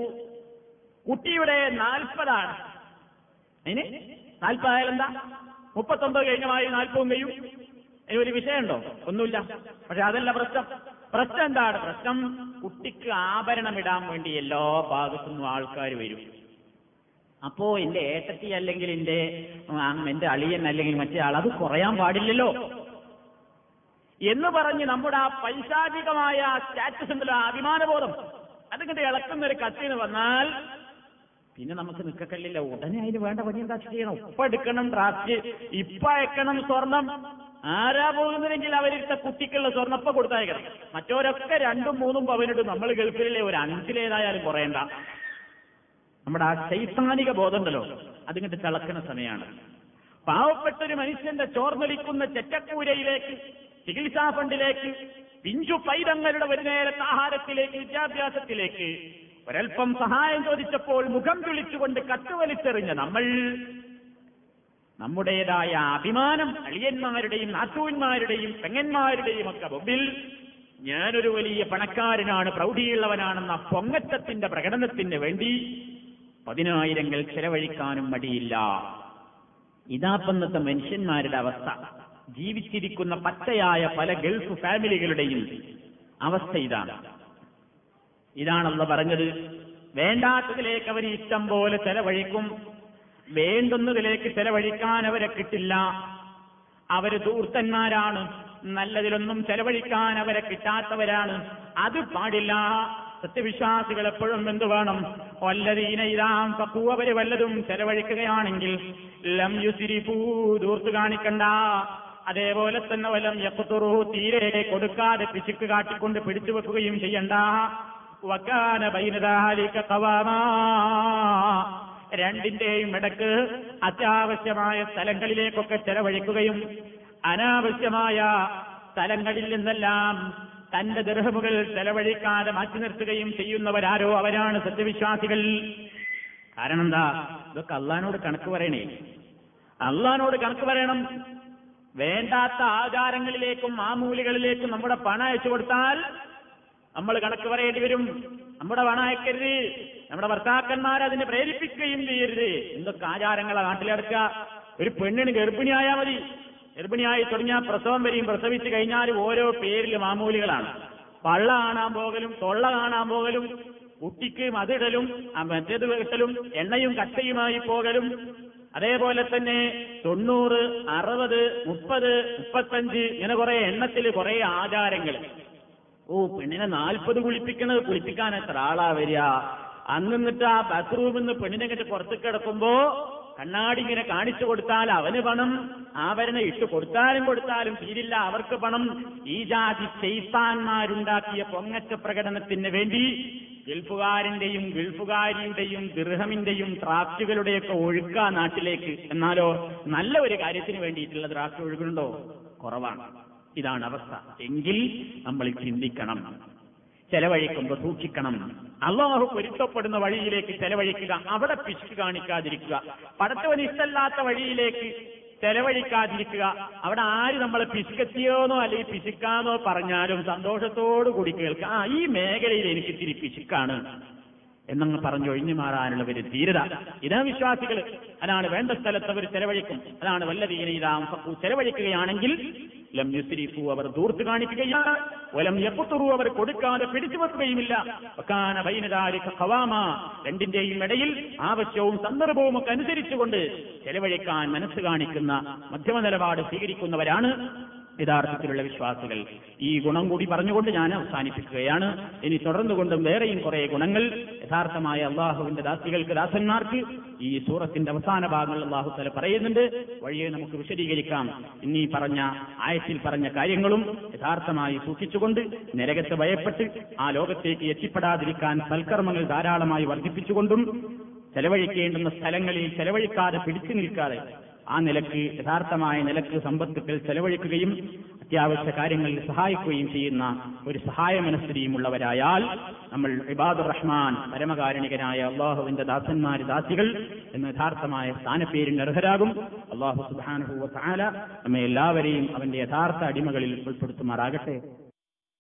കുട്ടിയുടെ നാൽപ്പതാണ്. അതിന് നാൽപ്പതായാലെന്താ? മുപ്പത്തൊമ്പത് കഴിഞ്ഞ മാതിരി നാൽപ്പതും കഴിയും. അതിന് ഒരു വിഷയമുണ്ടോ? ഒന്നുമില്ല. പക്ഷെ അതല്ല പ്രശ്നം. പ്രശ്നം എന്താണ്? പ്രശ്നം കുട്ടിക്ക് ആഭരണം ഇടാൻ വേണ്ടി എല്ലാ ഭാഗത്തുനിന്നും ആൾക്കാർ വരും. അപ്പോ എന്റെ ഏട്ടത്തി അല്ലെങ്കിൽ എന്റെ എന്റെ അളിയൻ അല്ലെങ്കിൽ മറ്റേ ആൾ, അത് കുറയാൻ പാടില്ലല്ലോ എന്ന് പറഞ്ഞ് നമ്മുടെ ആ പൈശാചികമായ സ്റ്റാറ്റസ് ഉണ്ടല്ലോ, ആ അഭിമാനബോധം അതിങ്ങോട്ട് ഇളക്കുന്നൊരു കത്തിന് വന്നാൽ പിന്നെ നമുക്ക് നിൽക്കക്കല്ലില്ല. ഉടനെ അതിന് വേണ്ട പണി എന്താ ചെയ്യണം? ഇപ്പൊ എടുക്കണം ഡ്രാഫ്റ്റ്, ഇപ്പൊ അയക്കണം സ്വർണം. ആരാ പോകുന്നതെങ്കിൽ അവരിട്ട കുട്ടിക്കുള്ള സ്വർണ്ണപ്പ കൊടുത്തയക്കണം. മറ്റോരൊക്കെ രണ്ടും മൂന്നും പവനിട്ട് നമ്മൾ ഗൾഫിലെ ഒരു അഞ്ചിലേതായാലും കുറയണ്ട. നമ്മുടെ ആ ശൈത്താനിക ബോധമുണ്ടല്ലോ അതിങ്ങോട്ട് തിളക്കുന്ന സമയമാണ്. പാവപ്പെട്ടൊരു മനുഷ്യന്റെ ചോർന്നൊലിക്കുന്ന ചെറ്റക്കൂരയിലേക്ക്, ചികിത്സാ ഫണ്ടിലേക്ക്, പിഞ്ചു പൈതങ്ങളുടെ ഒരു നേരത്തെ ആഹാരത്തിലേക്ക്, വിദ്യാഭ്യാസത്തിലേക്ക് ഒരൽപ്പം സഹായം ചോദിച്ചപ്പോൾ മുഖം ചുളിച്ചുകൊണ്ട് കത്തുവലിച്ചെറിഞ്ഞ നമ്മൾ നമ്മുടേതായ അഭിമാനം അളിയന്മാരുടെയും നാത്തൂന്മാരുടെയും പെങ്ങന്മാരുടെയും ഒക്കെ മുമ്പിൽ ഞാനൊരു വലിയ പണക്കാരനാണ്, പ്രൗഢിയുള്ളവനാണെന്ന പൊങ്ങച്ചത്തിന്റെ പ്രകടനത്തിന് വേണ്ടി പതിനായിരങ്ങൾ ചെലവഴിക്കാനും മടിയില്ല. ഇതാപ്പന്നത്തെ മനുഷ്യന്മാരുടെ അവസ്ഥ, ജീവിച്ചിരിക്കുന്ന പച്ചയായ പല ഗൾഫ് ഫാമിലികളുടെയും അവസ്ഥ ഇതാണ്. ഇതാണല്ലോ പറഞ്ഞത്, വേണ്ടാത്തതിലേക്ക് അവർ ഇഷ്ടം പോലെ ചെലവഴിക്കും, വേണ്ടുന്നതിലേക്ക് ചെലവഴിക്കാൻ അവരെ കിട്ടില്ല. അവര് ദൂർത്തന്മാരാണ്, നല്ലതിലൊന്നും ചെലവഴിക്കാൻ അവരെ കിട്ടാത്തവരാണ്. അത് പാടില്ല. സത്യവിശ്വാസികൾ എപ്പോഴും എന്തു വേണം? വല്ലതീന ഇതാം പക്കൂ, അവര് വല്ലതും ചെലവഴിക്കുകയാണെങ്കിൽ ലം യുസിരിഫൂ, ദൂർത്ത് കാണിക്കണ്ട. അതേപോലെ തന്നെ വല്ലം യഖ്തുറൂ, തീരെ കൊടുക്കാതെ പിശുക്ക് കാട്ടിക്കൊണ്ട് പിടിച്ചു വെക്കുകയും ചെയ്യണ്ട. വകാന ബൈന ദാലിക ഖവാമാ, രണ്ടിന്റെയും ഇടക്ക് അത്യാവശ്യമായ സ്ഥലങ്ങളിലേക്കൊക്കെ ചെലവഴിക്കുകയും അനാവശ്യമായ സ്ഥലങ്ങളിൽ നിന്നെല്ലാം തന്റെ ദിർഹമുകൾ ചെലവഴിക്കാതെ മാറ്റി നിർത്തുകയും ചെയ്യുന്നവരാരോ അവരാണ് സത്യവിശ്വാസികൾ. കാരണം എന്താ? ഇതൊക്കെ അള്ളാഹിനോട് കണക്ക് പറയണേ, അള്ളാഹിനോട് കണക്ക് പറയണം. വേണ്ടാത്ത ആചാരങ്ങളിലേക്കും മാമൂലികളിലേക്കും നമ്മുടെ പണം അയച്ചു കൊടുത്താൽ നമ്മൾ കണക്ക് പറയേണ്ടി വരും. നമ്മുടെ പണം അയക്കരുത്, നമ്മുടെ ഭർത്താക്കന്മാർ അതിനെ പ്രേരിപ്പിക്കുകയും ചെയ്യരുത്. എന്തൊക്കെ ആചാരങ്ങളാണ് നാട്ടിലെടുക്കുക. ഒരു പെണ്ണിന് ഗർഭിണിയായാൽ മതി, ഗർഭിണിയായി തുടങ്ങിയാൽ പ്രസവം വരെയും പ്രസവിച്ചു കഴിഞ്ഞാൽ ഓരോ പേരിൽ മാമൂലികളാണ്. പള്ള കാണാൻ പോകലും തൊള്ള കാണാൻ പോകലും കുട്ടിക്ക് മതിടലും മറ്റേത് വെട്ടലും എണ്ണയും കട്ടയുമായി പോകലും, അതേപോലെ തന്നെ തൊണ്ണൂറ് അറുപത് മുപ്പത് മുപ്പത്തഞ്ച് ഇങ്ങനെ കുറെ എണ്ണത്തിൽ കുറെ ആചാരങ്ങൾ. ഓ, പെണ്ണിനെ നാൽപ്പത് കുളിപ്പിക്കണത്, കുളിപ്പിക്കാൻ എത്ര ആളാ വരിക. അന്നിട്ട് ആ ബാത്റൂമിൽ നിന്ന് പെണ്ണിനെ കണ്ട് പുറത്ത് കിടക്കുമ്പോ കണ്ണാടി ഇങ്ങനെ കാണിച്ചു കൊടുത്താൽ അവന് പണം, ആവരണം ഇട്ട് കൊടുത്താലും കൊടുത്താലും തീരില്ല, അവർക്ക് പണം. ഈ ജാതി ശൈത്താന്മാരുണ്ടാക്കിയ പൊങ്ങച്ച പ്രകടനത്തിന് വേണ്ടി ഗൾഫുകാരന്റെയും ഗൾഫുകാരിയുടെയും ദിർഹമിന്റെയും ഡ്രാഫ്റ്റുകളുടെയൊക്കെ ഒഴുക്ക നാട്ടിലേക്ക്. എന്നാലോ നല്ല ഒരു കാര്യത്തിന് വേണ്ടിയിട്ടുള്ള ഡ്രാഫ്റ്റ് ഒഴുകുന്നുണ്ടോ? കുറവാണ്. ഇതാണ് അവസ്ഥ. എങ്കിൽ നമ്മൾ ചിന്തിക്കണം, ചെലവഴിക്കുമ്പോൾ സൂക്ഷിക്കണം. അള്ളാഹു പൊരുത്തപ്പെടുന്ന വഴിയിലേക്ക് ചെലവഴിക്കുക, അവിടെ പിശുക്ക് കാണിക്കാതിരിക്കുക. പടച്ചവന് ഇഷ്ടമല്ലാത്ത വഴിയിലേക്ക് ചെലവഴിക്കാതിരിക്കുക. അവിടെ ആര് നമ്മളെ പിശുക്കെത്തിയോന്നോ അല്ലെങ്കിൽ പിശുക്കാന്നോ പറഞ്ഞാലും സന്തോഷത്തോടു കൂടി കേൾക്കുക. ആ, ഈ മേഖലയിൽ എനിക്ക് ഇത്തിരി പിശുക്കാണ് എന്നങ്ങ് പറഞ്ഞൊഴിഞ്ഞു മാറാനുള്ള ഒരു ധീരത ഇതാ വിശ്വാസികൾ. അതാണ് വേണ്ട സ്ഥലത്ത് അവർ ചെലവഴിക്കും. അതാണ് വല്ല ദീനയിലാം പക്കൂ, ചെലവഴിക്കുകയാണെങ്കിൽ ലം യുസ്രിഫു, അവർ ദൂർത്ത് കാണിക്കുകയില്ല. വലം യഖ്തുറു, അവർ കൊടുക്കാതെ പിടിച്ചു വെക്കുകയുമില്ല. വകാന ബൈന ദാലിക ഖവാമ, രണ്ടിന്റെയും ഇടയിൽ ആവശ്യവും സന്ദർഭവും ഒക്കെ അനുസരിച്ചുകൊണ്ട് ചെലവഴിക്കാൻ മനസ്സ് കാണിക്കുന്ന മധ്യമ നിലപാട് സ്വീകരിക്കുന്നവരാണ് യഥാർത്ഥത്തിലുള്ള വിശ്വാസികൾ. ഈ ഗുണം കൂടി പറഞ്ഞുകൊണ്ട് ഞാൻ അവസാനിപ്പിക്കുകയാണ്. ഇനി തുടർന്നുകൊണ്ടും വേറെയും കുറെ ഗുണങ്ങൾ യഥാർത്ഥമായ അള്ളാഹുവിന്റെ ദാസികൾക്ക്, ദാസന്മാർക്ക് ഈ സൂറത്തിന്റെ അവസാന ഭാഗങ്ങൾ അള്ളാഹു തആല പറയുന്നുണ്ട്. വഴിയെ നമുക്ക് വിശദീകരിക്കാം. ഇന്നീ പറഞ്ഞ ആയത്തിൽ പറഞ്ഞ കാര്യങ്ങളും യഥാർത്ഥമായി സൂക്ഷിച്ചുകൊണ്ട്, നരകത്തെ ഭയപ്പെട്ട് ആ ലോകത്തേക്ക് എത്തിപ്പെടാതിരിക്കാൻ സൽക്കർമ്മങ്ങൾ ധാരാളമായി വർദ്ധിപ്പിച്ചുകൊണ്ടും, ചെലവഴിക്കേണ്ടുന്ന സ്ഥലങ്ങളിൽ ചെലവഴിക്കാതെ പിടിച്ചു നിൽക്കാതെ ആ നിലക്ക്, യഥാർത്ഥമായ നിലക്ക് സമ്പത്തുക്കൾ ചെലവഴിക്കുകയും അത്യാവശ്യ കാര്യങ്ങളിൽ സഹായിക്കുകയും ചെയ്യുന്ന ഒരു സഹായ മനസ്ഥിതിയുമുള്ളവരായാൽ നമ്മൾ ഇബാദുർ റഹ്മാൻ, പരമകാരുണികനായ അള്ളാഹുവിന്റെ ദാസന്മാർ, ദാസികൾ എന്ന യഥാർത്ഥമായ സ്ഥാനപ്പേരിന് അർഹരാകും. അള്ളാഹു സുബ്ഹാനഹു വ തആല നമ്മെ എല്ലാവരെയും അവന്റെ യഥാർത്ഥ അടിമകളിൽ ഉൾപ്പെടുത്തുമാറാകട്ടെ.